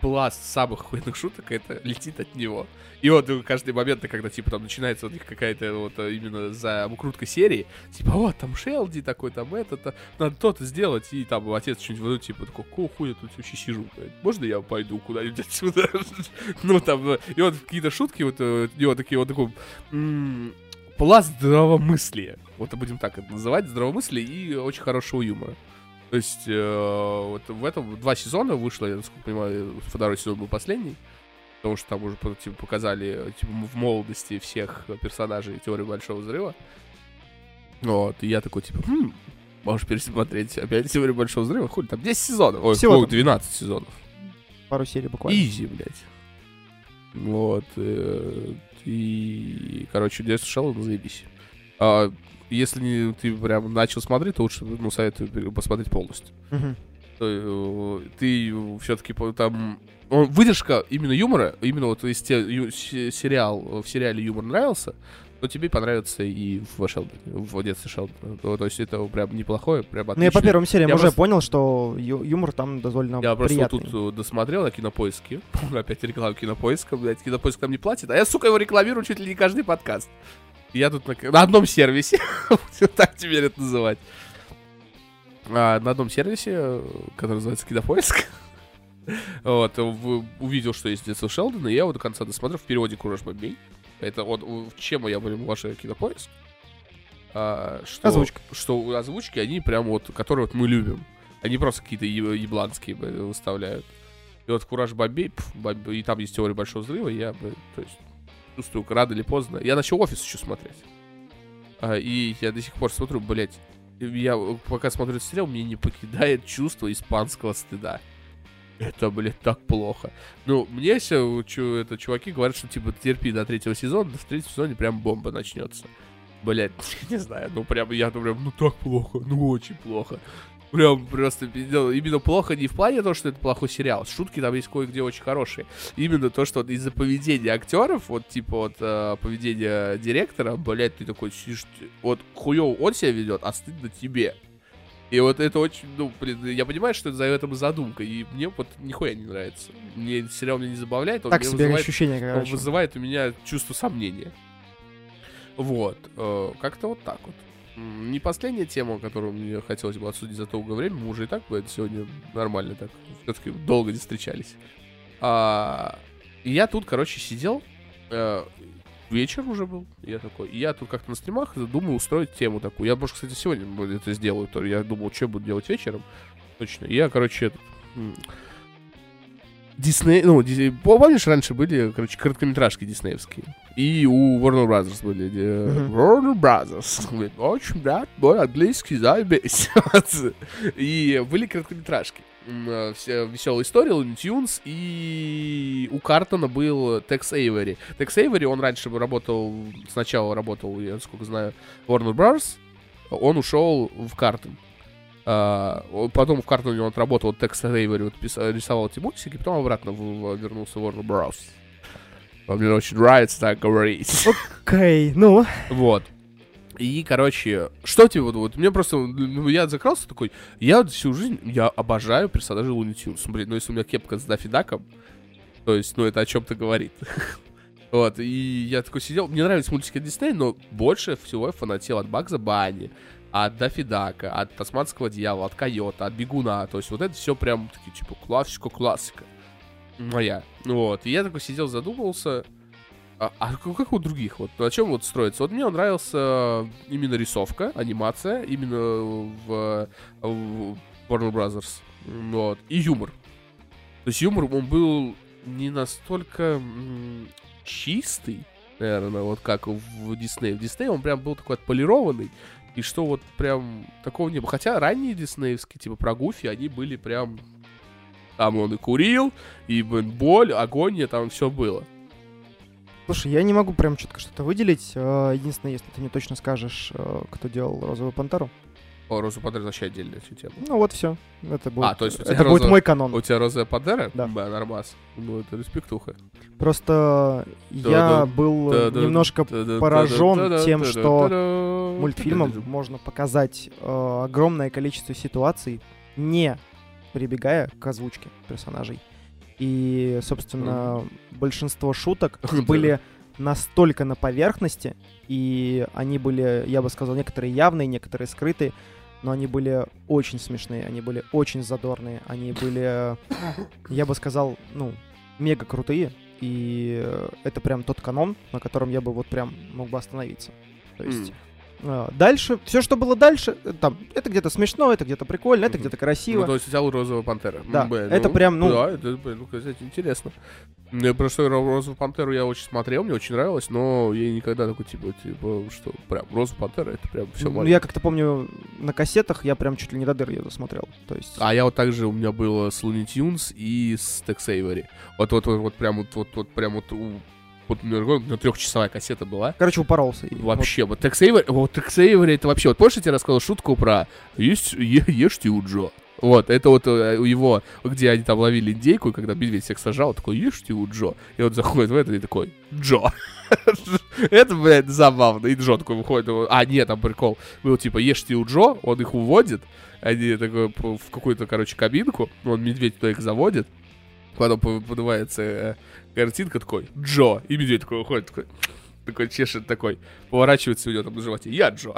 пласт самых хуйных шуток, это летит от него. И вот каждый момент, когда типа там начинается вот какая-то вот именно за укрутка серии, типа вот там Шелди такой, там это, надо то-то сделать, и там отец что-нибудь выдает, типа такой, какого хуя тут вообще сижу? Можно я пойду куда-нибудь отсюда? Ну там, и вот какие-то шутки, вот у него такие вот такой пласт здравомыслия. Вот будем так это называть, здравомыслие и очень хорошего юмора. То есть вот в этом 2 сезона вышло, я насколько понимаю, 2-й сезон был последний, потому что там уже типа, показали типа, в молодости всех персонажей «Теории Большого взрыва». Вот, и я такой, типа, можешь пересмотреть опять «Теорию Большого взрыва», хули, там 10 сезонов, ой, всего 12 сезонов. Пару серий буквально. Изи, блядь. Вот, и, короче, «Детство Шелдона», заебись. Если не ты прям начал смотреть, то лучше, ну, советую посмотреть полностью. Ты все-таки там... Выдержка именно юмора, именно вот если сериал, в сериале юмор нравился, то тебе понравится и в Шелдоне, в «Детстве Шелдона». То есть это прям неплохое, прям отличное. Ну, я по первым сериям уже понял, что юмор там довольно приятный. Я просто тут досмотрел на «Кинопоиске». Опять реклама «Кинопоиска», блядь. «Кинопоиск» нам не платит, а я, сука, его рекламирую чуть ли не каждый подкаст. Я тут на одном сервисе, так теперь это называть, на одном сервисе, который называется «Кинопоиск», вот, увидел, что есть «Детство Шелдона», и я его до конца досмотрел в переводе «Кураж Бомбей». Это вот, чем я говорю, ваш «Кинопоиск», что озвучки, они прям вот, которые вот мы любим, они просто какие-то ебланские выставляют. И вот «Кураж Бомбей», и там есть «Теория Большого взрыва», я, то есть... Чувствую, рано или поздно. Я начал «Офис» еще смотреть. И я до сих пор смотрю, блять. Я пока смотрю этот сериал, мне не покидает чувство испанского стыда. Это, блядь, так плохо. Ну, мне все это, чуваки говорят, что типа терпи до 3-го сезона, в 3-м сезоне прям бомба начнется. Блять, не знаю, ну прям я прям, ну так плохо, ну очень плохо. Прям просто именно плохо не в плане того, что это плохой сериал. Шутки там есть кое-где очень хорошие. Именно то, что вот из-за поведения актеров, вот типа вот поведения директора, блять, ты такой сидишь, вот хуёво он себя ведет, а стыдно тебе. И вот это очень, ну, блин, я понимаю, что это за этим задумка, и мне вот нихуя не нравится. Мне сериал меня не забавляет, он, так мне себе вызывает, ощущение, короче. Он вызывает у меня чувство сомнения. Вот, как-то вот так вот. Не последняя тема, которую мне хотелось бы обсудить за долгое время, мы уже и так бы сегодня нормально так, все-таки долго не встречались. И я тут, короче, сидел, вечер уже был. Я такой. И я тут как-то на стримах думаю устроить тему такую. Я, может, кстати, сегодня это сделаю. Я думал, что я буду делать вечером. Точно. И я, короче, Дисней, ну, помнишь, раньше были, короче, короткометражки диснеевские. И у Warner Brothers были. Warner Brothers. Очень, да, мой английский заебись. И были короткометражки. Все веселые истории, Looney Tunes, и у Картона был Tex Avery. Tex Avery, он раньше работал, сначала работал, я сколько знаю, Warner Brothers, он ушел в Картон. Потом в Картоне он отработал, Tex Avery вот, рисовал эти мультики, потом обратно вернулся в Warner Bros. Мне очень нравится так говорить. Окей, ну. Вот. И, короче, что тебе вот мне просто, я закрался такой, я всю жизнь, я обожаю персонажей Looney Tunes. Блин, ну если у меня кепка с Даффи Даком, то есть, ну это о чем-то говорит. Вот, и я такой сидел, мне нравились мультики от Disney, но больше всего я фанател от Багза Банни, от Даффи Дака, от Тасманского дьявола, от Койота, от Бегуна, то есть вот это все прям такие, типа, классика моя. Вот, и я такой сидел, задумывался. А как у других? Вот на чем вот строится? Вот мне нравился именно рисовка, анимация, именно в Warner Brothers. Вот. И юмор. То есть юмор, он был не настолько чистый, наверное, вот как в Диснее. В Диснее он прям был такой отполированный. И что вот прям такого не было. Хотя ранние диснеевские, типа про Гуфи, они были прям... Там он и курил, и боль, агония, там все было. Слушай, я не могу прям четко что-то выделить. Единственное, если ты мне точно скажешь, кто делал «Розовую пантеру». О, «Розовую пантеру» вообще отдельная тема. Ну вот все. Это будет, то есть у тебя это будет мой канон. У тебя «Розовая пантера»? Да. Нормас. Ну, это респектуха. Просто я был немножко поражен тем, что мультфильмом можно показать огромное количество ситуаций, не прибегая к озвучке персонажей. И, собственно, большинство шуток были настолько на поверхности, и они были, я бы сказал, некоторые явные, некоторые скрытые, но они были очень смешные, они были очень задорные, они были, я бы сказал, ну, мега крутые, и это прям тот канон, на котором я бы вот прям мог бы остановиться. То есть... Дальше, все, что было дальше, там, это где-то смешно, это где-то прикольно, это где-то красиво. Ну, то есть взял «Розовую пантеру». Да, это прям, ну... Да, это, ну, кстати, интересно. Про что «Розовую пантеру» я очень смотрел, мне очень нравилось, но я никогда такой, типа, что прям «Розовая пантера» — это прям все маленькое. Ну, я как-то помню, на кассетах я прям чуть ли не до дыр ее досмотрел, то есть... А я вот так же, у меня было с Looney Tunes и с Tex Avery. Вот у меня трехчасовая кассета была. Короче, упоролся. Вообще, вот Tex Avery, это вообще... Вот помнишь, я тебе рассказал шутку про «Ешьте у Джо». Вот, это вот у его, где они там ловили индейку, и когда медведь всех сажал, такой «Ешьте у Джо». И он заходит в это и такой «Джо». Это, блядь, забавно. И Джо такой выходит. А, нет, там прикол. Был типа «Ешьте у Джо», он их уводит. Они такой в какую-то, короче, кабинку. Он медведь туда их заводит. Потом подувается картинка такой «Джо», и медведь такой уходит, такой чешет, такой поворачивается у него там на животе «Я Джо».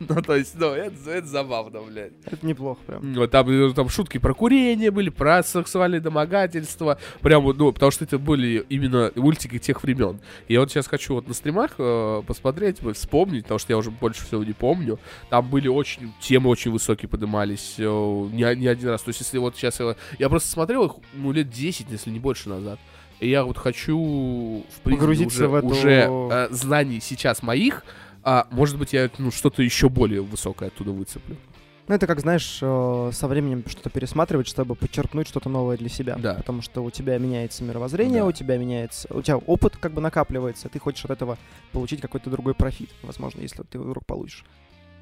Ну, то есть, ну, это забавно, блядь. Это неплохо прям. Вот там шутки про курение были, про сексуальные домогательства. Прям вот, ну, потому что это были именно мультики тех времен. Я вот сейчас хочу вот на стримах посмотреть, вспомнить, потому что я уже больше всего не помню. Там были очень, темы очень высокие поднимались не один раз. То есть, если вот сейчас я просто смотрел их, ну, лет 10, если не больше назад. И я вот хочу, в принципе, погрузиться в это... уже знаний сейчас моих, может быть, я что-то еще более высокое оттуда выцеплю. Ну, это как, знаешь, со временем что-то пересматривать, чтобы подчеркнуть что-то новое для себя. Да. Потому что у тебя меняется мировоззрение, да. У тебя опыт как бы накапливается, ты хочешь от этого получить какой-то другой профит, возможно, если ты вдруг получишь.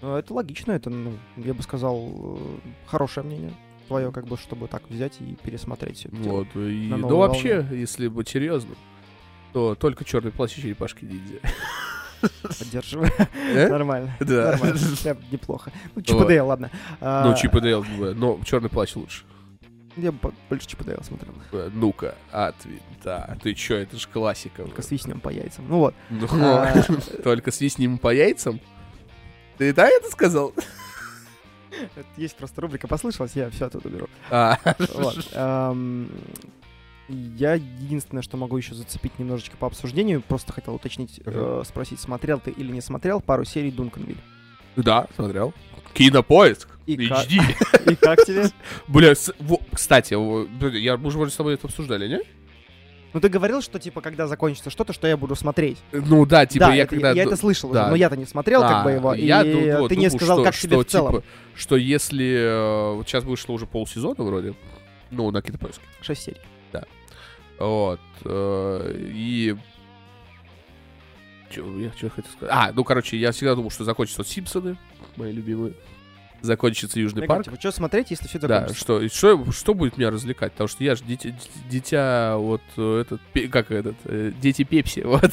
Но это логично, это, ну, я бы сказал, хорошее мнение. Твое, как бы, чтобы так взять и пересмотреть все это дело. Вот, и да, вообще, если быть серьезным, то только «Черный плащ» и «Черепашки ниндзя». Поддерживаю. Нормально. Да. Неплохо. Ну, «Чип и Дейл», ладно. Ну, «Чип и Дейл», но «Черный плащ» лучше. Я бы больше «Чип и Дейл» смотрел. Ну-ка, от винта. Ты че, это же классика. Только свистнем по яйцам. Ну вот. Только свистнем по яйцам? Ты да это сказал? Есть просто рубрика «Послышалось», я все оттуда беру. Я единственное, что могу еще зацепить немножечко по обсуждению, просто хотел уточнить, спросить, смотрел ты или не смотрел пару серий Duncanville? Да, смотрел. Кинопоиск. HD. И как тебе? Бля, кстати, я уже вроде с тобой это обсуждали, не? Ну ты говорил, что типа когда закончится что-то, что я буду смотреть. Ну да, типа да, я это, когда... Я это слышал, да. Уже, но я-то не смотрел как бы его, я и ты не сказал, как тебе в целом. Типа, что если... Вот сейчас вышло уже полсезона вроде, ну на Кинопоиске. 6 серий. Да. Вот. И... Чего я хотел сказать? Ну короче, я всегда думал, что закончатся вот Симпсоны, мои любимые. Закончится Южный парк. Типа, что смотреть, если все это закончится? Да, что будет меня развлекать? Потому что я же дитя вот этот, как этот, дети Пепси, вот,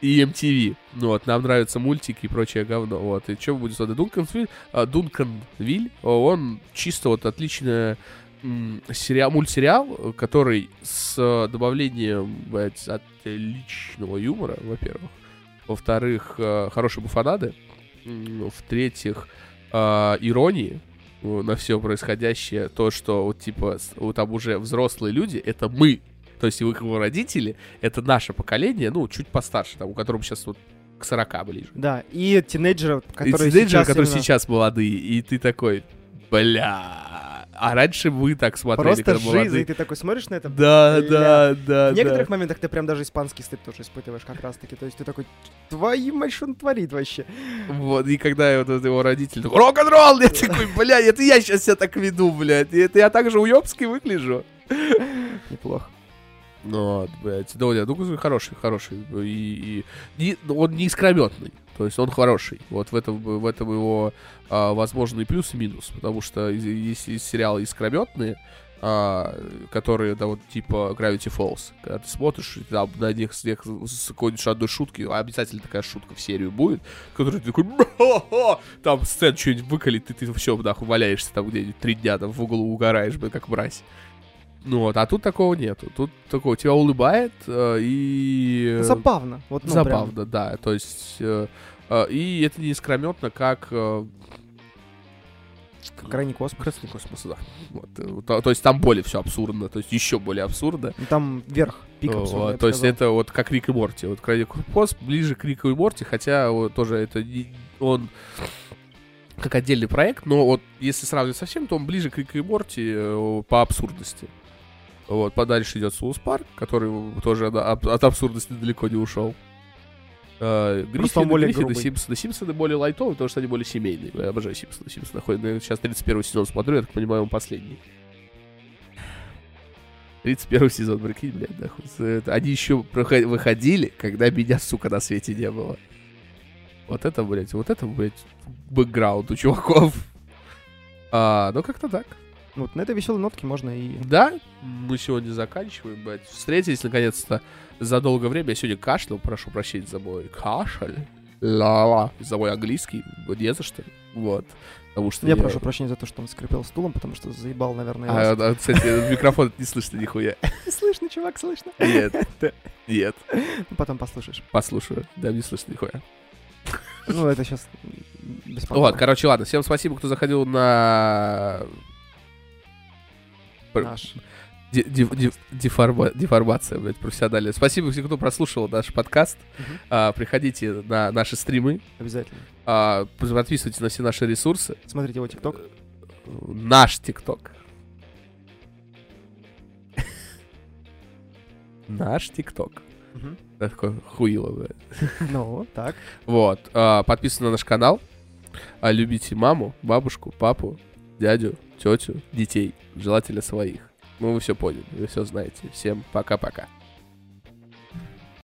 и MTV. Ну вот, нам нравятся мультики и прочее говно, вот. И что будет смотреть? Duncanville, он чисто вот отличный мультсериал, который с добавлением, блядь, отличного юмора, во-первых. Во-вторых, хорошей буфанады. В-третьих, иронии на все происходящее, то, что вот типа вот там уже взрослые люди, это мы, то есть вы его родители, это наше поколение, ну, чуть постарше, там, у которого сейчас вот к 40 ближе. Да, и тинейджеры, которые сейчас молодые, и ты такой, бля, а раньше вы так смотрели, просто когда молодые. Просто жизнь, и ты такой смотришь на это, да, бля. Да. В некоторых моментах ты прям даже испанский стыд тоже испытываешь как раз-таки, то есть ты такой... Твою мать, что он творит вообще? Вот, и когда вот его родители такой, рок-н-ролл, я такой, бля, это я сейчас себя так веду, блядь, это я так же уёбский выгляжу. Неплохо. Ну, вот, блядь, ну, хороший, и он не искрометный, то есть он хороший, вот в этом его возможный плюс и минус, потому что есть сериалы искрометные, которые, да, вот, типа Gravity Falls. Когда ты смотришь, там на них сходишь одной шутки, обязательно такая шутка в серию будет, которую ты такой, там сцена что-нибудь выколит, и ты все, нахуй, валяешься там где-нибудь 3 дня, там в углу угораешь, блин, как мразь. Ну вот, а тут такого нету. Тут такого тебя улыбает, и... Забавно. Вот, ну, забавно, прям. Да. То есть, и это не искрометно, как... Крайний космос. Крайний космос, да. Вот. То есть там более все абсурдно, то есть еще более абсурдно. Там вверх, пик абсурдно. То есть это вот как Рик и Морти. Вот Крайний космос ближе к Рику и Морти, хотя вот тоже это он как отдельный проект, но вот если сравнивать со всем, то он ближе к Рику и Морти по абсурдности. Вот, подальше идет Соус Парк, который тоже от абсурдности далеко не ушел. Симпсоны более лайтовые, потому что они более семейные. Я обожаю Симпсоны. Симпсоны ходят. Я сейчас 31 сезон смотрю, я так понимаю, он последний. 31 сезон, прикинь, блядь, нахуй. Они еще выходили, когда меня, сука, на свете не было. Вот это, блядь, бэкграунд у чуваков. Ну, как-то так. Вот на этой веселой нотке можно и... Да, мы сегодня заканчиваем, блядь. Встретились, наконец-то, за долгое время. Я сегодня кашлял, прошу прощения за мой кашель. Ла-ла. За мой английский. Не за что. Вот. Потому что я прошу прощения за то, что он скрипел стулом, потому что заебал, наверное, вас. Кстати, микрофон не слышно нихуя. Слышно, чувак, слышно. Нет. Потом послушаешь. Послушаю. Да, не слышно нихуя. Ну, это сейчас бесплатно. Вот, короче, ладно. Всем спасибо, кто заходил на... Деформация, блядь, профессиональная. Спасибо всем, кто прослушал наш подкаст. Приходите на наши стримы. Обязательно. Подписывайтесь на все наши ресурсы. Смотрите его ТикТок. Наш ТикТок. Наш ТикТок. Такое хуило, блядь. Ну, так. Вот. Подписывайтесь на наш канал. Любите маму, бабушку, папу, дядю, тетю, детей, желательно своих. Ну, вы все поняли, вы все знаете. Всем пока-пока.